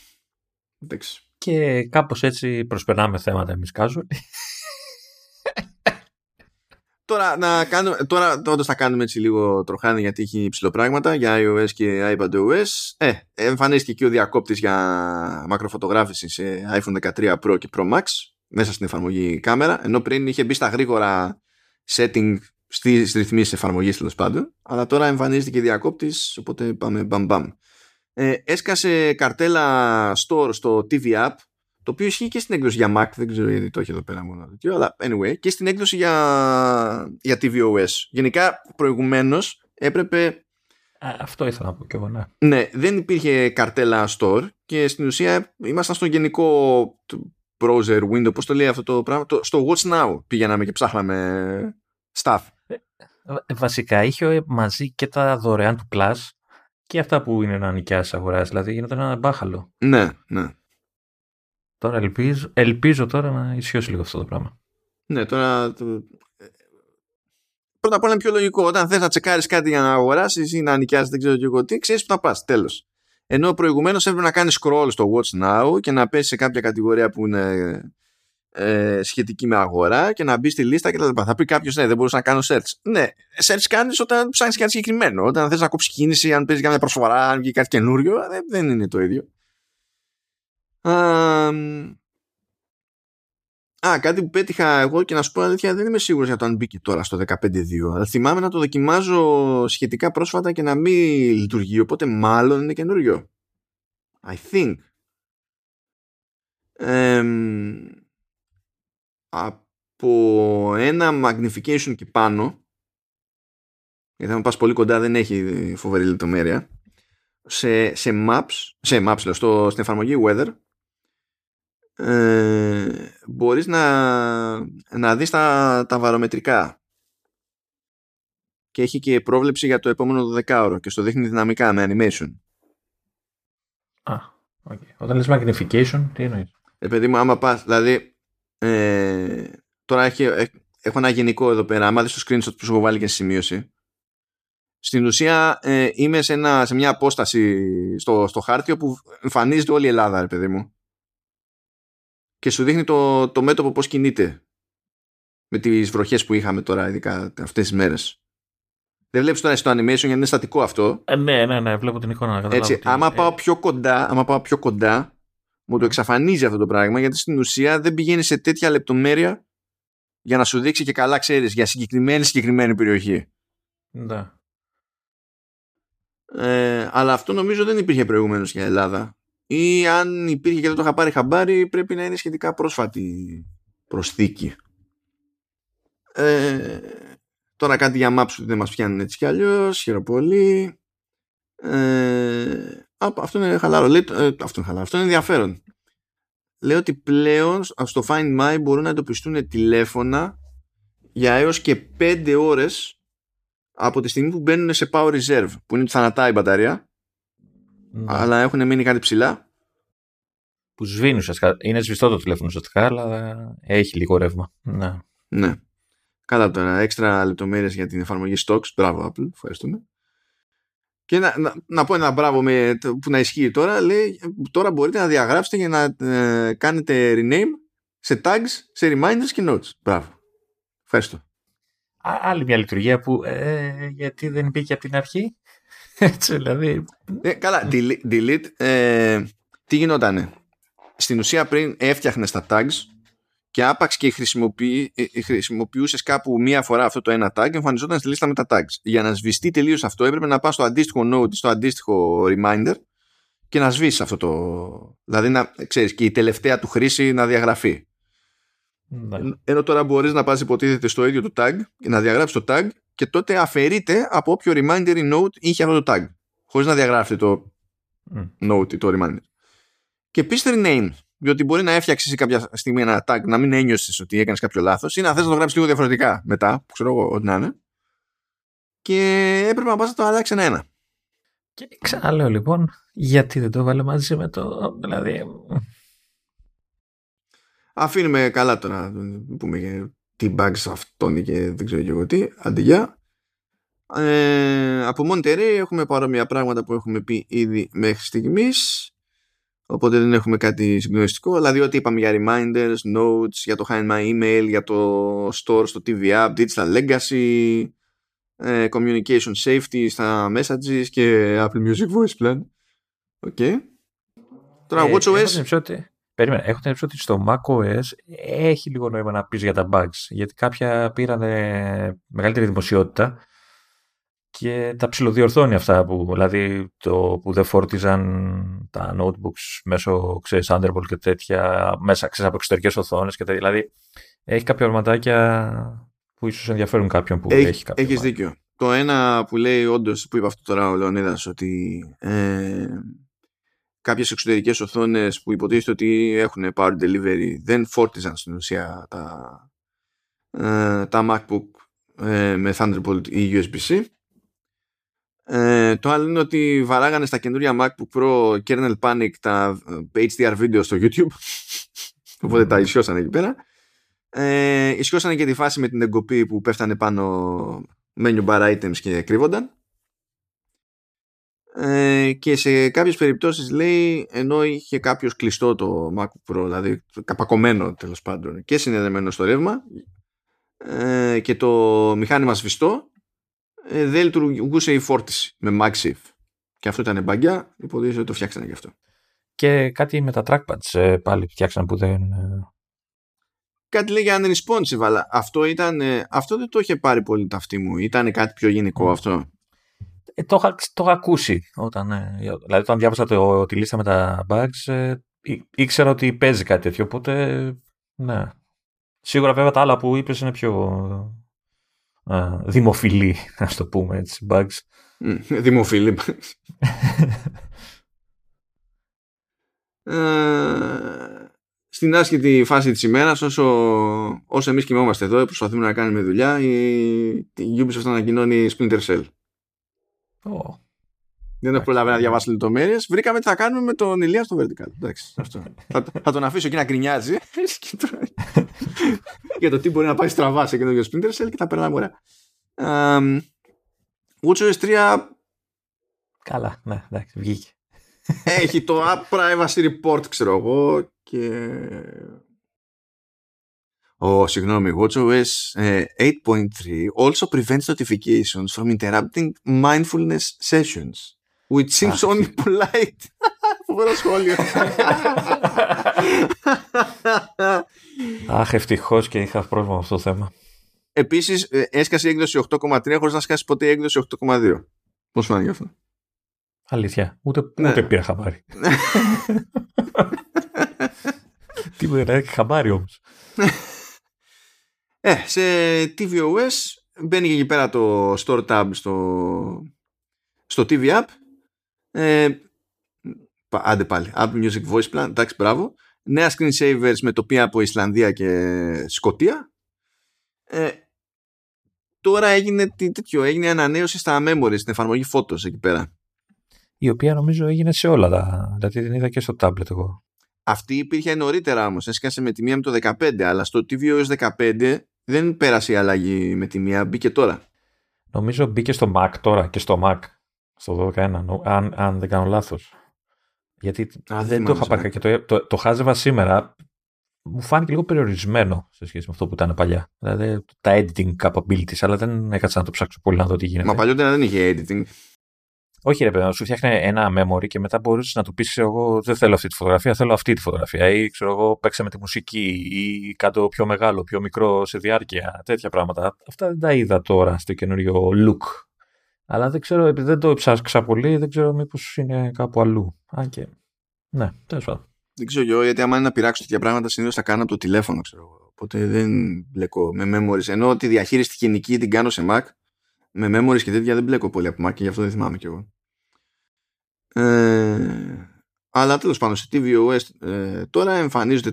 Εντάξει. Και κάπως έτσι προσπερνάμε θέματα εμείς, Κάζου. Τώρα, όντως θα κάνουμε έτσι λίγο τροχάνι, γιατί έχει ψηλοπράγματα για iOS και iPadOS. Εμφανίστηκε και ο διακόπτης για μακροφωτογράφηση σε iPhone 13 Pro και Pro Max μέσα στην εφαρμογή κάμερα, ενώ πριν είχε μπει στα γρήγορα setting στις ρυθμίσεις εφαρμογής, τέλος πάντων. Αλλά τώρα εμφανίστηκε διακόπτης, οπότε πάμε μπαμ. Έσκασε καρτέλα store στο TV App, το οποίο ισχύει και στην έκδοση για Mac, δεν ξέρω γιατί το έχει εδώ πέρα μόνο, αλλά anyway, και στην έκδοση για tvOS. Γενικά προηγουμένως έπρεπε... Αυτό ήθελα να πω και εγώ, ναι. Ναι, δεν υπήρχε καρτέλα store και στην ουσία ήμασταν στο γενικό browser window, πώς το λέει αυτό το πράγμα, στο Watch Now πήγαμε και ψάχναμε stuff. Βασικά είχε μαζί και τα δωρεάν του Plus και αυτά που είναι να νοικιάσεις αγοράς, δηλαδή γινόταν ένα μπάχαλο. Ναι. Τώρα ελπίζω τώρα να ισιώσει λίγο αυτό το πράγμα. Ναι, τώρα... Πρώτα απ' όλα είναι πιο λογικό. Όταν θες να τσεκάρεις κάτι για να αγοράσεις ή να νοικιάσεις, δεν ξέρω και εγώ τι, ξέρεις που θα πας, τέλος. Ενώ προηγουμένως έπρεπε να κάνεις scroll στο Watch Now και να πέσεις σε κάποια κατηγορία που είναι σχετική με αγορά και να μπεις στη λίστα κτλ. Θα πει κάποιος, ναι, δεν μπορούσα να κάνω search. Ναι, search κάνεις όταν ψάχνεις κάτι συγκεκριμένο. Όταν θες να κόψεις κίνηση, αν παίζει κάποια προσφορά, αν βγει κάτι καινούριο, δεν είναι το ίδιο. Κάτι που πέτυχα εγώ και να σου πω αλήθεια, δεν είμαι σίγουρος για το αν μπήκε τώρα στο 15.2. Αλλά θυμάμαι να το δοκιμάζω σχετικά πρόσφατα και να μην λειτουργεί. Οπότε μάλλον είναι καινούριο. I think. Από ένα magnification και πάνω, γιατί αν πας πολύ κοντά δεν έχει φοβερή λεπτομέρεια. Σε maps λέω, στην εφαρμογή Weather, μπορείς να δεις τα βαρομετρικά και έχει και πρόβλεψη για το επόμενο 12ωρο και στο δείχνει δυναμικά με animation. Okay. Όταν λες magnification, τι εννοείς? Παιδί μου, άμα πας, δηλαδή τώρα έχω ένα γενικό εδώ πέρα, άμα δεις το screenshot που σου έχω βάλει και σημείωση, στην ουσία είμαι σε μια απόσταση στο χάρτη όπου εμφανίζεται όλη η Ελλάδα, ρε παιδί μου. Και σου δείχνει το μέτωπο πώς κινείται με τις βροχές που είχαμε τώρα, ειδικά αυτές τις μέρες. Δεν βλέπεις τώρα στο animation γιατί είναι στατικό αυτό. Ναι, βλέπω την εικόνα. Έτσι, άμα πάω πιο κοντά, μου το εξαφανίζει αυτό το πράγμα, γιατί στην ουσία δεν πηγαίνει σε τέτοια λεπτομέρεια για να σου δείξει και καλά, ξέρεις, για συγκεκριμένη περιοχή. Ναι. Αλλά αυτό νομίζω δεν υπήρχε προηγουμένως για Ελλάδα, ή αν υπήρχε και δεν το είχα πάρει χαμπάρι, πρέπει να είναι σχετικά πρόσφατη προσθήκη. Τώρα κάτι για maps που δεν μας πιάνουν έτσι κι αλλιώς, χαιροπολί. Αυτό είναι χαλάρο. Αυτό είναι ενδιαφέρον. Λέει ότι πλέον στο Find My μπορούν να εντοπιστούν τηλέφωνα για έως και 5 ώρες από τη στιγμή που μπαίνουν σε power reserve, που είναι ότι θανατάει η μπαταρία, αλλά έχουν μείνει κάτι ψηλά. Που σβήνουν ουσιαστικά. Είναι σβηστό το τηλέφωνο ουσιαστικά, αλλά έχει λίγο ρεύμα. Ναι. Καλά τώρα. Έξτρα λεπτομέρειες για την εφαρμογή stocks. Μπράβο, Apple. Ευχαριστούμε. Και να πω ένα μπράβο που να ισχύει τώρα. Λέει, τώρα μπορείτε να διαγράψετε για να κάνετε rename σε tags, σε reminders και notes. Μπράβο. Ευχαριστώ. Άλλη μια λειτουργία που γιατί δεν μπήκε από την αρχή. Έτσι δηλαδή. Καλά, delete. Τι γινότανε? Στην ουσία πριν έφτιαχνες τα tags και άπαξ και χρησιμοποιούσες κάπου μία φορά αυτό το ένα tag, εμφανιζόταν στη λίστα με τα tags. Για να σβηστεί τελείως αυτό έπρεπε να πας στο αντίστοιχο note, στο αντίστοιχο reminder και να σβήσεις αυτό το... Δηλαδή να ξέρεις και η τελευταία του χρήση να διαγραφεί. Ναι. Ενώ τώρα μπορείς να πας υποτίθεται στο ίδιο το tag και να διαγράψεις το tag και τότε αφαιρείται από όποιο reminder ή note είχε αυτό το tag, χωρίς να διαγράφει το note ή το reminder. Και επίσης rename διότι μπορεί να έφτιαξες κάποια στιγμή ένα tag, να μην ένιωσες ότι έκανες κάποιο λάθος, ή να θες να το γράψεις λίγο διαφορετικά μετά, που ξέρω εγώ ότι να είναι. Και έπρεπε να πας να το αλλάξεις ένα-ένα. Και ξαναλέω λοιπόν, γιατί δεν το βάλε μαζί με το. Δηλαδή. Αφήνουμε καλά τώρα. Πούμε τι bugs αυτόν και δεν ξέρω και εγώ τι. Αντιγιά. Από Monterey έχουμε παρόμοια πράγματα που έχουμε πει ήδη μέχρι στιγμής. Οπότε δεν έχουμε κάτι συγκλονιστικό. Δηλαδή, ό,τι είπαμε για reminders, notes, για το Find My email, για το store στο TV app, digital legacy, communication safety στα messages και Apple Music Voice Plan. Οκ. Okay. Τώρα, WatchOS. Περίμενα, έχω την εψότητα ότι στο macOS έχει λίγο νόημα να πεις για τα bugs. Γιατί κάποια πήραν μεγαλύτερη δημοσιότητα και τα ψιλοδιορθώνει αυτά που, δηλαδή, το που δεν φόρτιζαν τα notebooks μέσω, ξέρεις, Thunderbolt και τέτοια, μέσα, ξέρεις, από εξωτερικές οθόνες και τέτοια. Δηλαδή, έχει κάποια ορματάκια που ίσως ενδιαφέρουν κάποιον που έχει κάποια. Έχεις δίκιο. Το ένα που λέει, όντως, που είπε αυτό τώρα ο Λεωνίδας, ότι κάποιες εξωτερικές οθόνες που υποτίθεται ότι έχουν power delivery δεν φόρτιζαν στην ουσία τα MacBook με Thunderbolt ή USB-C. Το άλλο είναι ότι βαράγανε στα καινούργια MacBook Pro Kernel Panic τα HDR βίντεο στο YouTube. Οπότε τα ισιώσαν εκεί πέρα. Ισιώσανε και τη φάση με την εγκοπή που πέφτανε πάνω menu bar items και κρύβονταν. Και σε κάποιες περιπτώσεις λέει, ενώ είχε κάποιος κλειστό το MacBook Pro, δηλαδή καπακωμένο τέλος πάντων και συνδεδεμένο στο ρεύμα, και το μηχάνημα σβηστό, δεν λειτουργούσε η φόρτιση με MagSafe. Και αυτό ήταν μπαγκιά, υποτίθεται ότι το φτιάξανε γι' αυτό. Και κάτι με τα trackpads πάλι φτιάξανε που δεν. Κάτι λέει για unresponsive, αλλά αυτό δεν το είχε πάρει πολύ ταυτή μου. Ήταν κάτι πιο γενικό αυτό. Το είχα ακούσει. Δηλαδή, όταν διάβασα τη λίστα με τα bugs, ήξερα ότι παίζει κάτι τέτοιο. Οπότε, ναι. Σίγουρα, βέβαια, τα άλλα που είπες είναι πιο δημοφιλή, να το πούμε έτσι, bugs. Δημοφιλή bugs. Στην άσχετη φάση της ημέρας, όσο εμείς κοιμόμαστε εδώ, προσπαθούμε να κάνουμε δουλειά, η Ubisoft ανακοινώνει Splinter Cell. Oh. Δεν έχω προλάβει να διαβάσω λεπτομέρειες. Βρήκαμε τι θα κάνουμε με τον Ηλία στο Vertical. Εντάξει, αυτό. θα τον αφήσω εκεί να γκρινιάζει για το τι μπορεί να πάει στραβά σε καινούργιο Splinter Cell και θα περνάμε ωραία. WatchOS 3. Καλά, ναι, εντάξει, βγήκε. Έχει το privacy report, ξέρω εγώ. Και. Συγγνώμη, WatchOS 8.3 also prevents notifications from interrupting mindfulness sessions, which seems only polite. Φοβερό σχόλιο. Αχ, ευτυχώς και είχα πρόβλημα με αυτό το θέμα. Επίσης, έσκασε η έκδοση 8.3 χωρίς να σκάσει ποτέ η έκδοση 8.2. Πώς φάνηκε αυτό? Αλήθεια, ούτε πήρα χαμπάρι. Τι μου δεν έχει χαμπάρι όμως. Σε tvOS μπαίνει και εκεί πέρα το Store Tab στο TV App. Άντε πάλι, Apple Music Voice Plan, εντάξει, μπράβο. Νέα screen savers με τοπία από Ισλανδία και Σκωτία. Τώρα έγινε ανανέωση στα Memories, στην εφαρμογή Photos εκεί πέρα. Η οποία νομίζω έγινε σε όλα τα. Δηλαδή την είδα και στο tablet εγώ. Αυτή υπήρχε νωρίτερα όμως, έσκασε με τη μία με το 15, αλλά στο tvOS 15 δεν πέρασε η αλλαγή με τη μία, μπήκε τώρα. Νομίζω μπήκε στο Mac τώρα και στο Mac, στο 12.1, αν δεν κάνω λάθος. Γιατί δεν το είχα πάρει και το χάζευα σήμερα, μου φάνηκε λίγο περιορισμένο σε σχέση με αυτό που ήταν παλιά. Δηλαδή τα editing capabilities, αλλά δεν έκατσα να το ψάξω πολύ να δω τι γίνεται. Μα παλιότερα δεν είχε editing. Όχι ρε παιδί, σου φτιάχνει ένα memory και μετά μπορείς να του πεις, εγώ δεν θέλω αυτή τη φωτογραφία, θέλω αυτή τη φωτογραφία, ή ξέρω εγώ παίξε με τη μουσική, ή κάτω πιο μεγάλο, πιο μικρό σε διάρκεια, τέτοια πράγματα. Αυτά δεν τα είδα τώρα στο καινούριο look. Αλλά δεν ξέρω, επειδή δεν το ψάξα πολύ, δεν ξέρω μήπως είναι κάπου αλλού. Αν και. Ναι, τέλος πάντων. Δεν ξέρω εγώ, γιατί άμα είναι να πειράξω τέτοια πράγματα, συνήθως τα κάνω από το τηλέφωνο, ξέρω εγώ. Οπότε δεν μπλεκώ με memories. Ενώ τη διαχείριση τεχνική την κάνω σε Mac. Με memories και τέτοια δεν μπλέκω πολύ από Mac και γι' αυτό δεν θυμάμαι κι εγώ. Αλλά τέλος πάντων σε tvOS τώρα εμφανίζεται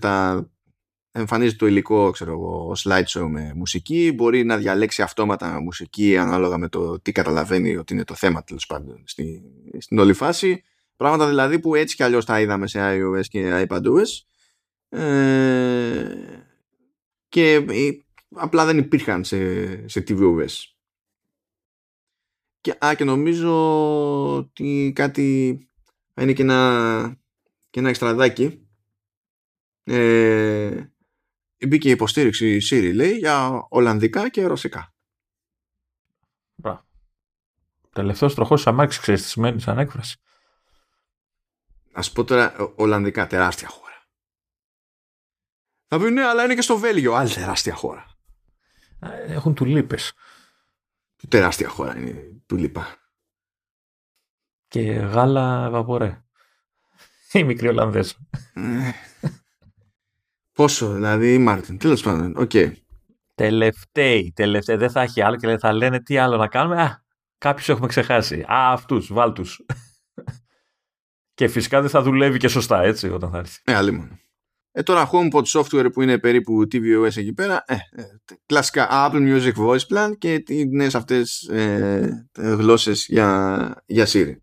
το υλικό, ξέρω εγώ, slideshow με μουσική. Μπορεί να διαλέξει αυτόματα μουσική ανάλογα με το τι καταλαβαίνει ότι είναι το θέμα, τέλος πάντων, στην όλη φάση. Πράγματα δηλαδή που έτσι κι αλλιώς τα είδαμε σε iOS και iPadOS. Και απλά δεν υπήρχαν σε tvOS. Και νομίζω ότι κάτι είναι και ένα εξτραδάκι. Μπήκε υποστήριξη Siri, λέει, για Ολλανδικά και Ρωσικά. Μπράβο. Τελευταίος τροχός αμάξης, ξέρεις τι σημαίνει σαν έκφραση. Να σου πω τώρα, Ολλανδικά, τεράστια χώρα. Θα πει ναι, αλλά είναι και στο Βέλγιο, άλλη τεράστια χώρα. Έχουν τουλίπες. Τεράστια χώρα είναι η τουλίπα. Και γάλα βαπορέ. Οι μικροί Ολλανδές. Πόσο, δηλαδή, Μάρτιν, τέλος πάντων, οκ. Okay. Τελευταίοι, δεν θα έχει άλλο και θα λένε τι άλλο να κάνουμε. Α, κάποιους έχουμε ξεχάσει. Α, αυτούς, βάλ τους. Και φυσικά δεν θα δουλεύει και σωστά, έτσι, όταν θα έρθει. Ναι, άλλη μόνο. Τώρα HomePod software που είναι περίπου tvOS εκεί πέρα, κλασικά Apple Music Voice Plan και οι νέες αυτές γλώσσες για Siri.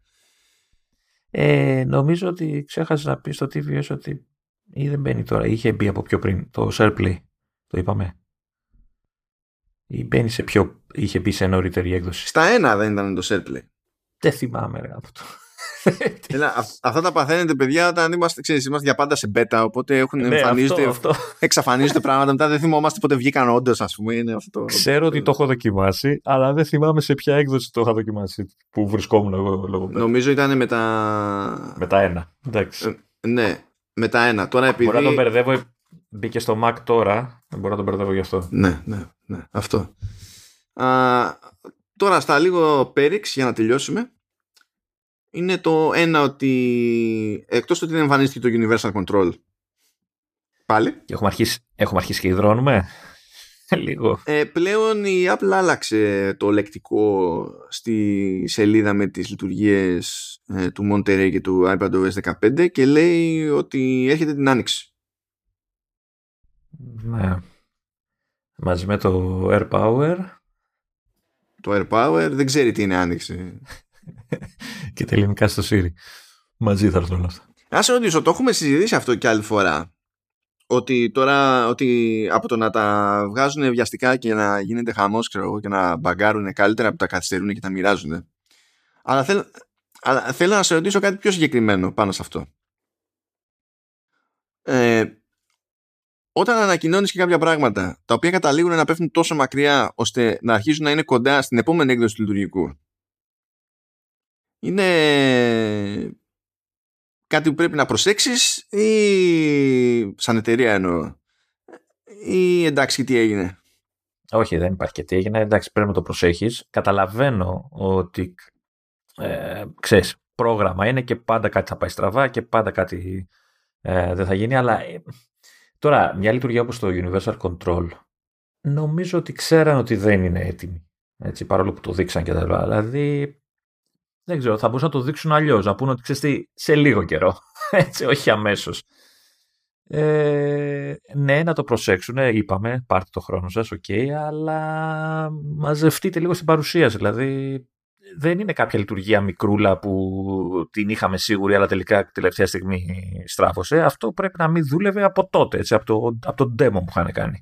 Νομίζω ότι ξέχασε να πει στο tvOS ότι ή δεν μπαίνει τώρα, είχε μπει από πιο πριν το SharePlay, το είπαμε. Ή μπαίνει σε πιο, είχε μπει σε νωρίτερη έκδοση. Στα ένα δεν ήταν το SharePlay. Δεν θυμάμαι ρε από το... Αυτά τα παθαίνετε παιδιά όταν είμαστε για πάντα σε μπέτα. Οπότε εξαφανίζονται πράγματα. Μετά δεν θυμόμαστε πότε βγήκαν όντως, ας πούμε, είναι αυτό. Ξέρω ότι το έχω δοκιμάσει, αλλά δεν θυμάμαι σε ποια έκδοση το είχα δοκιμάσει που βρισκόμουν εγώ λόγω. Νομίζω ήταν με τα... Με τα ένα. Ναι, με τα ένα. Τώρα επειδή... Μπορώ να τον μπερδεύω. Μπήκε στο Mac τώρα. Δεν μπορώ να τον μπερδεύω γι' αυτό. Ναι, αυτό. Τώρα στα λίγο πέριξ για να τελειώσουμε. Είναι το ένα ότι εκτός ότι δεν εμφανίστηκε το Universal Control πάλι. Έχουμε αρχίσει και υδρώνουμε. Λίγο. Πλέον η Apple άλλαξε το λεκτικό στη σελίδα με τις λειτουργίες του Monterey και του iPadOS 15 και λέει ότι έρχεται την Άνοιξη. Ναι. Μαζί με το AirPower. Το AirPower δεν ξέρει τι είναι Άνοιξη. Και τα ελληνικά στο Siri. Μαζί θα έρθουν όλα αυτά. Να σε ρωτήσω, το έχουμε συζητήσει αυτό και άλλη φορά. Ότι τώρα από το να τα βγάζουν βιαστικά και να γίνεται χαμός, ξέρω εγώ, και να μπαγκάρουν καλύτερα που τα καθυστερούν και τα μοιράζουν. Αλλά θέλω να σε ρωτήσω κάτι πιο συγκεκριμένο πάνω σε αυτό. Όταν ανακοινώνεις και κάποια πράγματα τα οποία καταλήγουν να πέφτουν τόσο μακριά ώστε να αρχίζουν να είναι κοντά στην επόμενη έκδοση του λειτουργικού. Είναι κάτι που πρέπει να προσέξεις ή σαν εταιρεία εννοώ ή εντάξει και τι έγινε? Όχι, δεν υπάρχει και τι έγινε, εντάξει, πρέπει να το προσέχεις. Καταλαβαίνω ότι ξέρεις, πρόγραμμα είναι και πάντα κάτι θα πάει στραβά και πάντα κάτι δεν θα γίνει, αλλά τώρα μια λειτουργία όπως το Universal Control νομίζω ότι ξέραν ότι δεν είναι έτοιμη, έτσι, παρόλο που το δείξαν και τα λοιπά, δηλαδή δεν ξέρω, θα μπορούσαν να το δείξουν αλλιώς, να πούνε ότι ξέρεις τι, σε λίγο καιρό, έτσι, όχι αμέσως. Ναι, να το προσέξουν, είπαμε, πάρτε το χρόνο σας, ok, αλλά μαζευτείτε λίγο στην παρουσίαση, δηλαδή δεν είναι κάποια λειτουργία μικρούλα που την είχαμε σίγουρη, αλλά τελικά τελευταία στιγμή στράφωσε. Αυτό πρέπει να μην δούλευε από τότε, έτσι, από το demo που είχαν κάνει.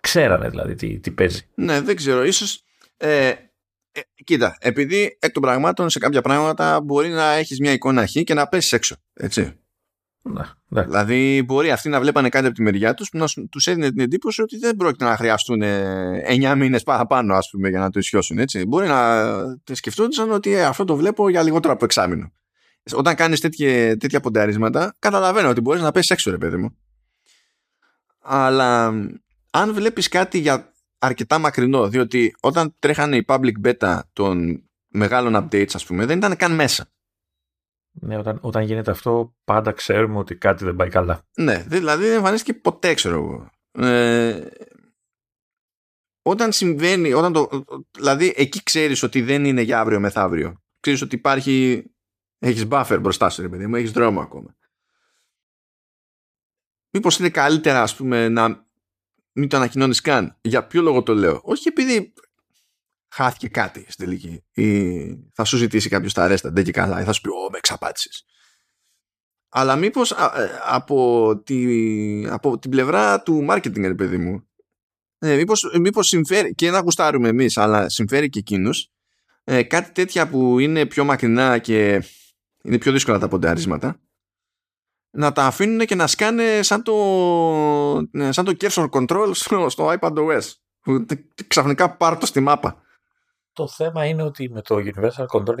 Ξέρανε δηλαδή τι παίζει. Ναι, δεν ξέρω, ίσως... Κοίτα, επειδή εκ των πραγμάτων σε κάποια πράγματα μπορεί να έχεις μια εικόνα χ και να πέσεις έξω, έτσι. Ναι. Δηλαδή μπορεί αυτοί να βλέπανε κάτι από τη μεριά τους που να τους έδινε την εντύπωση ότι δεν πρόκειται να χρειαστούν 9 μήνες παραπάνω, ας πούμε, για να το ισιώσουν, έτσι. Μπορεί να σκεφτόντουσαν ότι αυτό το βλέπω για λιγότερο από εξάμηνο. Όταν κάνεις τέτοια πονταρίσματα, καταλαβαίνω ότι μπορείς να πέσεις έξω, ρε παιδί μου. Αλλά αν βλέπεις κάτι για αρκετά μακρινό, διότι όταν τρέχανε οι public beta των μεγάλων updates, ας πούμε, δεν ήταν καν μέσα. Ναι, όταν γίνεται αυτό πάντα ξέρουμε ότι κάτι δεν πάει καλά. Ναι, δηλαδή δεν εμφανίστηκε ποτέ, ξέρω εγώ. Όταν συμβαίνει, δηλαδή εκεί ξέρεις ότι δεν είναι για αύριο μεθαύριο. Ξέρεις ότι υπάρχει Έχεις buffer μπροστά σου, ρε παιδί μου, έχεις δρόμο ακόμα. Μήπως είναι καλύτερα, ας πούμε, να μην το ανακοινώνεις καν. Για ποιο λόγο το λέω? Όχι επειδή χάθηκε κάτι στην τελική ή θα σου ζητήσει κάποιος τα αρέστα, δεν και καλά, ή θα σου πει «Ω, με εξαπάτησες». Αλλά μήπως από την πλευρά του marketing, ρε παιδί μου, μήπως συμφέρει και να γουστάρουμε εμείς, αλλά συμφέρει και εκείνους, κάτι τέτοια που είναι πιο μακρινά και είναι πιο δύσκολα τα πονταρίσματα, να τα αφήνουν και να σκάνε σαν το cursor control στο iPadOS. Ξαφνικά πάρ' το στη μάπα. Το θέμα είναι ότι με το Universal Control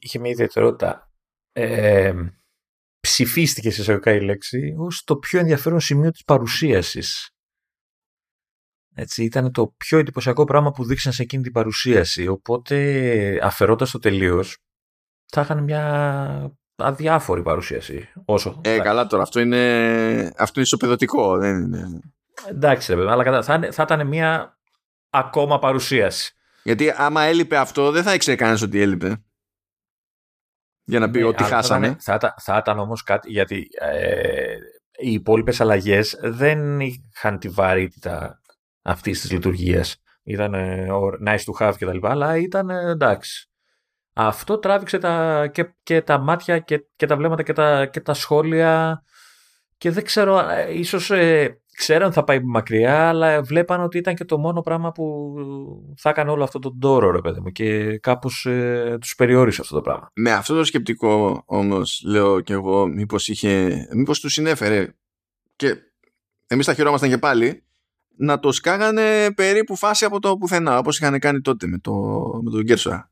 είχε μια ιδιαιτερότητα. Ψηφίστηκε σε εισαγωγικά η λέξη ως το πιο ενδιαφέρον σημείο της παρουσίασης. Έτσι, ήταν το πιο εντυπωσιακό πράγμα που δείξαν σε εκείνη την παρουσίαση. Οπότε αφαιρώντας το τελείως, θα είχαν μια αδιάφορη παρουσίαση. Όσο. Καλά τώρα, αυτό είναι ισοπεδωτικό, δεν είναι. Εντάξει, αλλά θα ήταν μια ακόμα παρουσίαση. Γιατί άμα έλειπε αυτό, δεν θα ήξερε κανένας ότι έλειπε. Για να πει ότι χάσανε. Θα ήταν όμως κάτι, γιατί οι υπόλοιπες αλλαγές δεν είχαν τη βαρύτητα αυτής της λειτουργίας. Ήταν nice to have και τα λοιπά, αλλά ήταν εντάξει. Αυτό τράβηξε και τα μάτια και τα βλέμματα και τα σχόλια, και δεν ξέρω, ίσως ξέραν θα πάει μακριά, αλλά βλέπαν ότι ήταν και το μόνο πράγμα που θα έκανε όλο αυτό τον τόρο, ρε παιδί μου, και κάπως τους περιόρισε αυτό το πράγμα. Με αυτό το σκεπτικό όμως λέω και εγώ, μήπως τους συνέφερε, και εμείς τα χειρόμασταν και πάλι, να το σκάγανε περίπου φάση από το πουθενά, όπως είχαν κάνει τότε με τον Κέρσορα.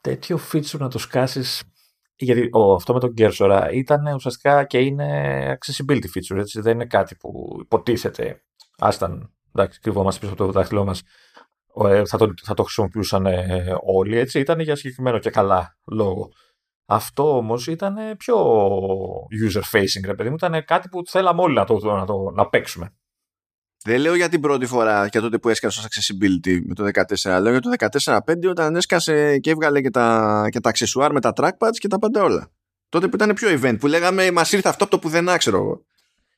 Τέτοιο feature να το σκάσεις, γιατί αυτό με τον Κέρσορα ήταν ουσιαστικά και είναι accessibility feature, έτσι, δεν είναι κάτι που υποτίθεται, άσταν, εντάξει, κρυβόμαστε πίσω από το δάχτυλό μας, θα το χρησιμοποιούσαν όλοι, έτσι, ήταν για συγκεκριμένο και καλά λόγο. Αυτό όμως ήταν πιο user-facing, ρε παιδί μου, ήταν κάτι που θέλαμε όλοι να παίξουμε. Δεν λέω για την πρώτη φορά, για τότε που έσκασε ως accessibility με το 14, λέω για το 14-5 όταν έσκασε και έβγαλε και τα αξεσουάρ με τα trackpads και τα πάντα όλα. Τότε που ήταν πιο event, που λέγαμε μας ήρθε αυτό από το πουθενά, ξέρω εγώ.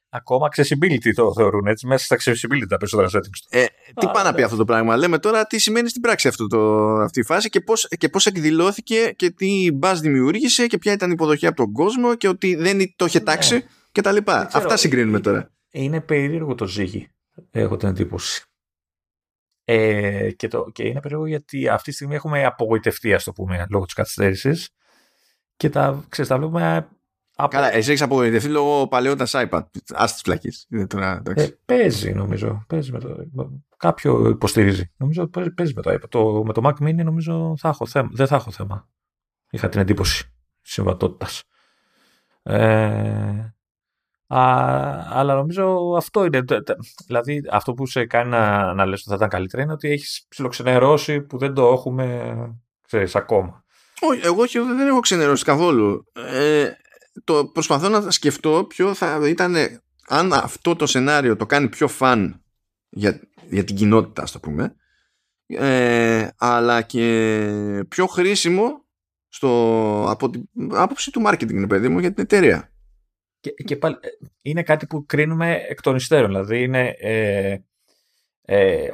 Ακόμα accessibility το θεωρούν, έτσι, μέσα στα accessibility τα περισσότερα settings. Τι πάει να πει αυτό το πράγμα, λέμε τώρα τι σημαίνει στην πράξη αυτή η φάση και πώς εκδηλώθηκε και τι buzz δημιούργησε και ποια ήταν η υποδοχή από τον κόσμο και ότι δεν το είχε τάξει κτλ. Αυτά συγκρίνουμε τώρα. Είναι περίεργο το ζύγι. Έχω την εντύπωση. Και είναι περίεργο γιατί αυτή τη στιγμή έχουμε απογοητευτεί, ας το πούμε, λόγω της καθυστέρησης. Και τα βλέπουμε. Καλά, εσύ έχεις απογοητευτεί λόγω παλαιότητας iPad. Ας τις πλακείς. Παίζει, νομίζω. Παίζει με το... Κάποιο υποστηρίζει. Νομίζω παίζει με το iPad. Με το Mac Mini νομίζω δεν θα έχω θέμα. Είχα την εντύπωση συμβατότητας. Αλλά νομίζω αυτό είναι. Δηλαδή, αυτό που σε κάνει να λες ότι θα ήταν καλύτερα είναι ότι έχεις ψιλοξενερώσει που δεν το έχουμε, ξέρεις, ακόμα. Όχι, εγώ δεν έχω ξενερώσει καθόλου. Προσπαθώ να σκεφτώ ποιο θα ήταν, αν αυτό το σενάριο το κάνει πιο fun για την κοινότητα, ας το πούμε, αλλά και πιο χρήσιμο από την άποψη του marketing, παιδί μου, για την εταιρεία. Και πάλι είναι κάτι που κρίνουμε εκ των υστέρων. Δηλαδή είναι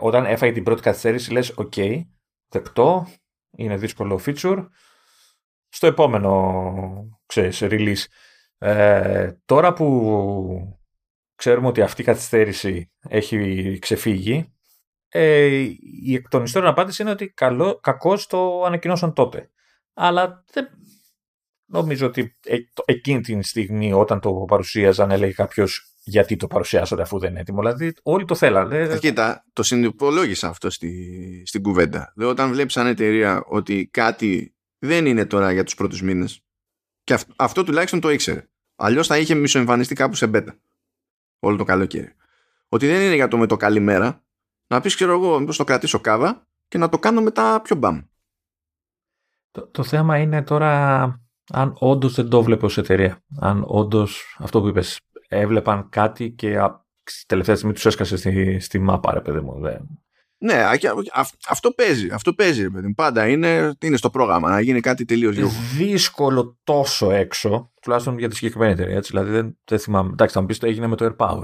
όταν έφαγε την πρώτη καθυστέρηση λες ok, δεκτό, είναι δύσκολο feature, στο επόμενο, ξέρεις, release. Τώρα που ξέρουμε ότι αυτή η καθυστέρηση έχει ξεφύγει, η εκ των υστέρων απάντηση είναι ότι κακώς το ανακοινώσαν τότε. Αλλά δεν... Νομίζω ότι εκείνη την στιγμή όταν το παρουσίαζαν έλεγε κάποιος γιατί το παρουσιάσατε αφού δεν είναι έτοιμο. Δηλαδή όλοι το θέλανε. Κοίτα, το συνυπολόγισα αυτό στην κουβέντα. Δηλαδή όταν βλέπεις σαν εταιρεία ότι κάτι δεν είναι τώρα για τους πρώτους μήνες, και αυτό τουλάχιστον το ήξερε. Αλλιώς θα είχε μισοεμφανιστεί κάπου σε μπέτα όλο το καλοκαίρι. Ότι δεν είναι για το με το καλημέρα, να πεις ξέρω εγώ μήπως το κρατήσω κάβα και να το κάνω μετά πιο μπαμ. Το θέμα είναι τώρα... Αν όντως δεν το βλέπω ως εταιρεία, αν όντως αυτό που είπες, έβλεπαν κάτι και τελευταία στιγμή τους έσκασε στη μάπα, ρε παιδί μου. Ναι, αυτό παίζει ρε παιδί. Πάντα είναι στο πρόγραμμα να γίνει κάτι τελείως λίγο. Δύσκολο τόσο έξω, τουλάχιστον για τη συγκεκριμένη εταιρεία. Δηλαδή δεν θυμάμαι. Εντάξει, θα μου πεις το έγινε με το AirPower.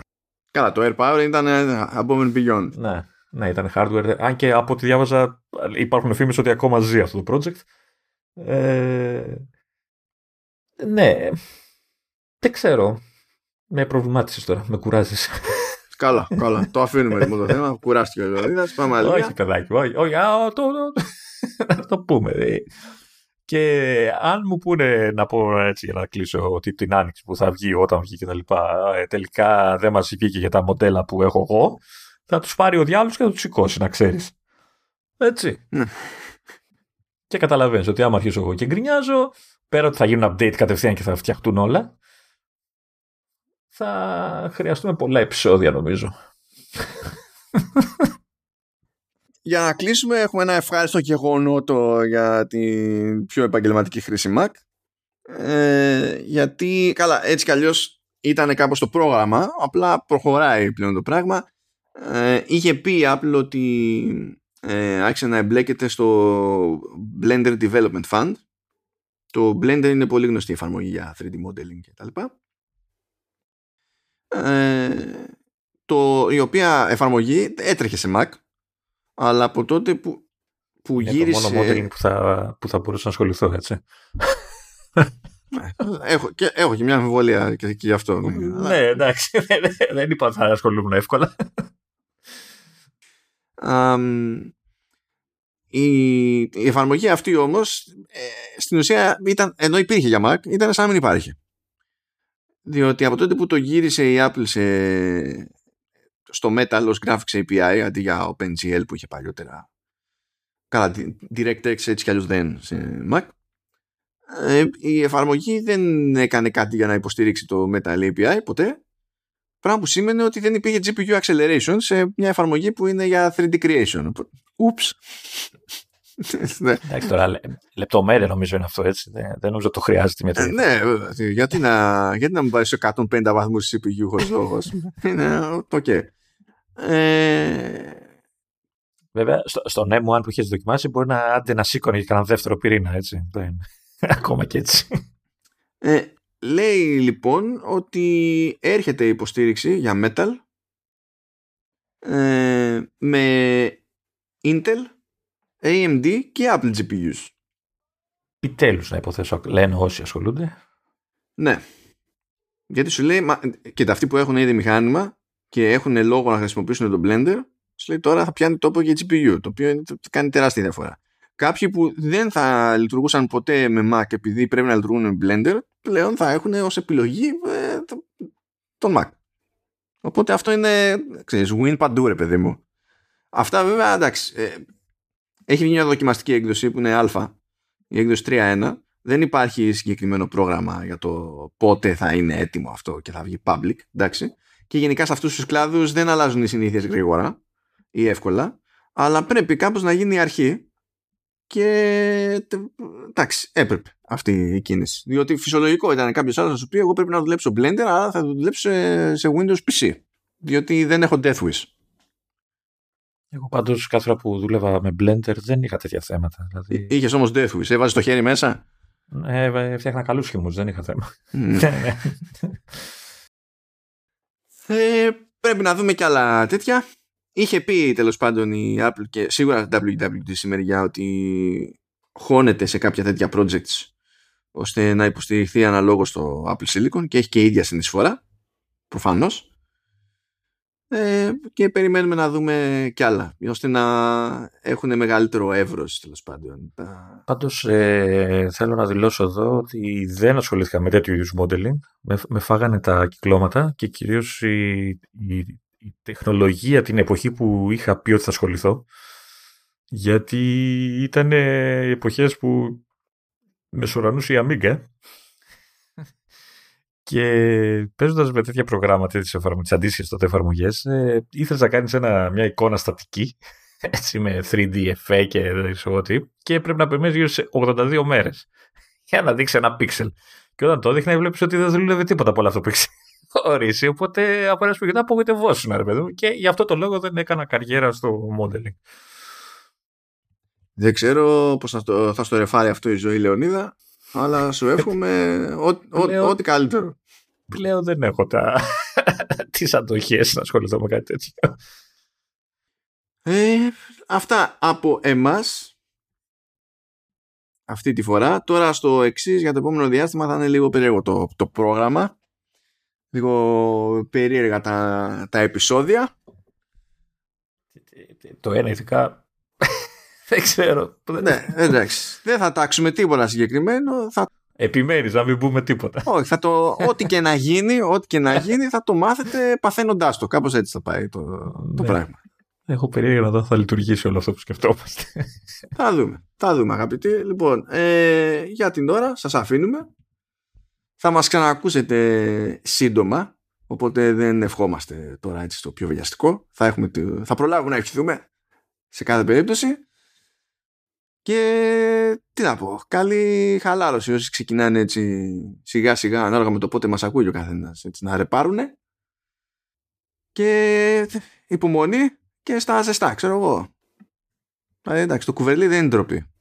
Καλά, το AirPower ήταν above and beyond. Ναι, ήταν hardware. Αν και από ό,τι διάβαζα, υπάρχουν φήμες ότι ακόμα ζει αυτό το project. Ναι. Δεν ξέρω. Με προβλημάτισες τώρα, με κουράζεις. Καλά. Το αφήνουμε λοιπόν το θέμα. Κουράστηκε ο Δίδας. Πάμε αλληλά. Όχι, παιδάκι. Όχι, να το πούμε. Και αν μου πούνε, να πω έτσι για να κλείσω, ότι την άνοιξη που θα βγει, όταν βγει και τα λοιπά, τελικά δεν μας βγήκε για τα μοντέλα που έχω εγώ, θα τους πάρει ο διάολος και θα τους σηκώσει, να ξέρεις. Έτσι. Και καταλαβαίνεις ότι άμα αρχίσω εγώ και γκρινιάζω, πέρα ότι θα γίνουν update κατευθείαν και θα φτιαχτούν όλα, θα χρειαστούμε πολλά επεισόδια νομίζω. Για να κλείσουμε, έχουμε ένα ευχάριστο γεγονότο για την πιο επαγγελματική χρήση Mac. Γιατί καλά, έτσι κι αλλιώς ήταν κάπως το πρόγραμμα, απλά προχωράει πλέον το πράγμα. Είχε πει η Apple ότι άρχισε να εμπλέκεται στο Blender Development Fund. Το Blender είναι πολύ γνωστή εφαρμογή για 3D modeling κτλ. Η οποία εφαρμογή έτρεχε σε Mac, αλλά από τότε που γύρισε. Το μόνο modeling που θα μπορούσα να ασχοληθώ, έτσι. Έχω και μια αμφιβολία και γι' αυτό. Ναι, εντάξει. Δεν είπα ότι θα ασχολούμουν εύκολα. Η εφαρμογή αυτή όμως στην ουσία ήταν, ενώ υπήρχε για Mac, ήταν σαν να μην υπάρχει. Διότι από τότε που το γύρισε η Apple στο Metal ως Graphics API αντί για OpenGL που είχε παλιότερα, καλά, DirectX έτσι κι αλλιώς δεν σε Mac, η εφαρμογή δεν έκανε κάτι για να υποστηρίξει το Metal API ποτέ, πράγμα που σήμαινε ότι δεν υπήρχε GPU acceleration σε μια εφαρμογή που είναι για 3D creation. Ούψ. Εντάξει, τώρα λεπτομέρεια νομίζω είναι αυτό, έτσι. Δεν νομίζω ότι το χρειάζεται μετά. Ναι, γιατί να μου πάρει 150 βαθμούς CPU χωρίς λόγος. Είναι οκ. Βέβαια, στον M1 που είχε δοκιμάσει, μπορεί να σήκωνε και κανένα δεύτερο πυρήνα, έτσι. Ακόμα και έτσι. Λέει λοιπόν ότι έρχεται υποστήριξη για Metal με Intel, AMD και Apple GPUs. Επιτέλους, να υποθέσω, λένε όσοι ασχολούνται. Ναι. Γιατί σου λέει, και τα αυτοί που έχουν ήδη μηχάνημα και έχουν λόγο να χρησιμοποιήσουν το Blender, σου λέει τώρα θα πιάνει τόπο και GPU, το οποίο κάνει τεράστια διαφορά. Κάποιοι που δεν θα λειτουργούσαν ποτέ με Mac επειδή πρέπει να λειτουργούν με Blender, πλέον θα έχουν ως επιλογή τον Mac. Οπότε αυτό είναι, ξέρεις, win παντού ρε παιδί μου. Αυτά βέβαια, εντάξει, έχει μια δοκιμαστική έκδοση που είναι α, η έκδοση 3.1. Δεν υπάρχει συγκεκριμένο πρόγραμμα για το πότε θα είναι έτοιμο αυτό και θα βγει public, εντάξει. Και γενικά σε αυτούς τους κλάδους δεν αλλάζουν οι συνήθειες γρήγορα ή εύκολα, αλλά πρέπει κάπως να γίνει η αρχή. Και εντάξει, έπρεπε αυτή η κίνηση. Διότι φυσιολογικό ήταν κάποιος άλλος να σου πει: εγώ πρέπει να δουλέψω Blender, αλλά θα το δουλέψω σε Windows PC. Διότι δεν έχω Death Wish. Εγώ πάντως κάθε φορά που δούλευα με Blender δεν είχα τέτοια θέματα. Δηλαδή... Είχες όμως Death Wish, έβαζες το χέρι μέσα. Φτιάχνα καλούς χυμούς, δεν είχα θέμα. Πρέπει να δούμε κι άλλα τέτοια. Είχε πει τέλος πάντων η Apple και σίγουρα το WWDC μεριά ότι χώνεται σε κάποια τέτοια projects ώστε να υποστηριχθεί αναλόγως το Apple Silicon και έχει και η ίδια συνεισφορά προφανώς, και περιμένουμε να δούμε κι άλλα ώστε να έχουν μεγαλύτερο εύρος τέλος πάντων. Πάντως θέλω να δηλώσω εδώ ότι δεν ασχολήθηκα με τέτοιου είδους modeling, με φάγανε τα κυκλώματα και κυρίως η τεχνολογία την εποχή που είχα πει ότι θα ασχοληθώ, γιατί ήταν οι εποχές που μεσουρανούσε η Amiga και παίζοντας με τέτοια προγράμματα, τις αντίστοιχες τότε εφαρμογές, ήθελες να κάνεις μια εικόνα στατική, έτσι, με 3D εφέ και ό,τι, και πρέπει να περιμένεις γύρω σε 82 μέρες για να δείξει ένα πίξελ, και όταν το έδειχνα βλέπεις ότι δεν δούλευε τίποτα από όλο αυτό που ορίσει. Οπότε από ένα σπουδαιό απογοητευόσουν, ρε παιδί μου. Και γι' αυτό το λόγο δεν έκανα καριέρα στο modeling. Δεν ξέρω πώς θα στο ρεφάρει αυτό η ζωή, Λεωνίδα, αλλά σου εύχομαι ό,τι καλύτερο. Πλέον δεν έχω τις αντοχές να ασχοληθώ με κάτι τέτοιο. Αυτά από εμάς αυτή τη φορά. Τώρα στο εξής, για το επόμενο διάστημα θα είναι λίγο περίεργο το πρόγραμμα. Λίγο περίεργα τα επεισόδια. Το ένα ηθικά δεν ξέρω. Ναι, εντάξει. Δεν θα τάξουμε τίποτα συγκεκριμένο. Επιμένεις να μην πούμε τίποτα. Όχι, ό,τι και να γίνει, θα το μάθετε παθαίνοντάς το. Κάπως έτσι θα πάει το πράγμα. Έχω περίεργα να δω θα λειτουργήσει όλο αυτό που σκεφτόμαστε. Θα δούμε αγαπητοί. Λοιπόν, για την ώρα σας αφήνουμε. Θα μας ξανακούσετε σύντομα. Οπότε δεν ευχόμαστε τώρα έτσι στο πιο βιαστικό. Θα προλάβουμε να ευχηθούμε σε κάθε περίπτωση. Και τι να πω, καλή χαλάρωση όσοι ξεκινάνε έτσι σιγά σιγά ανάλογα με το πότε μας ακούει ο καθένας, έτσι να ρεπάρουνε. Και υπομονή και στα ζεστά, ξέρω εγώ. Εντάξει, το κουβελί δεν είναι ντροπή.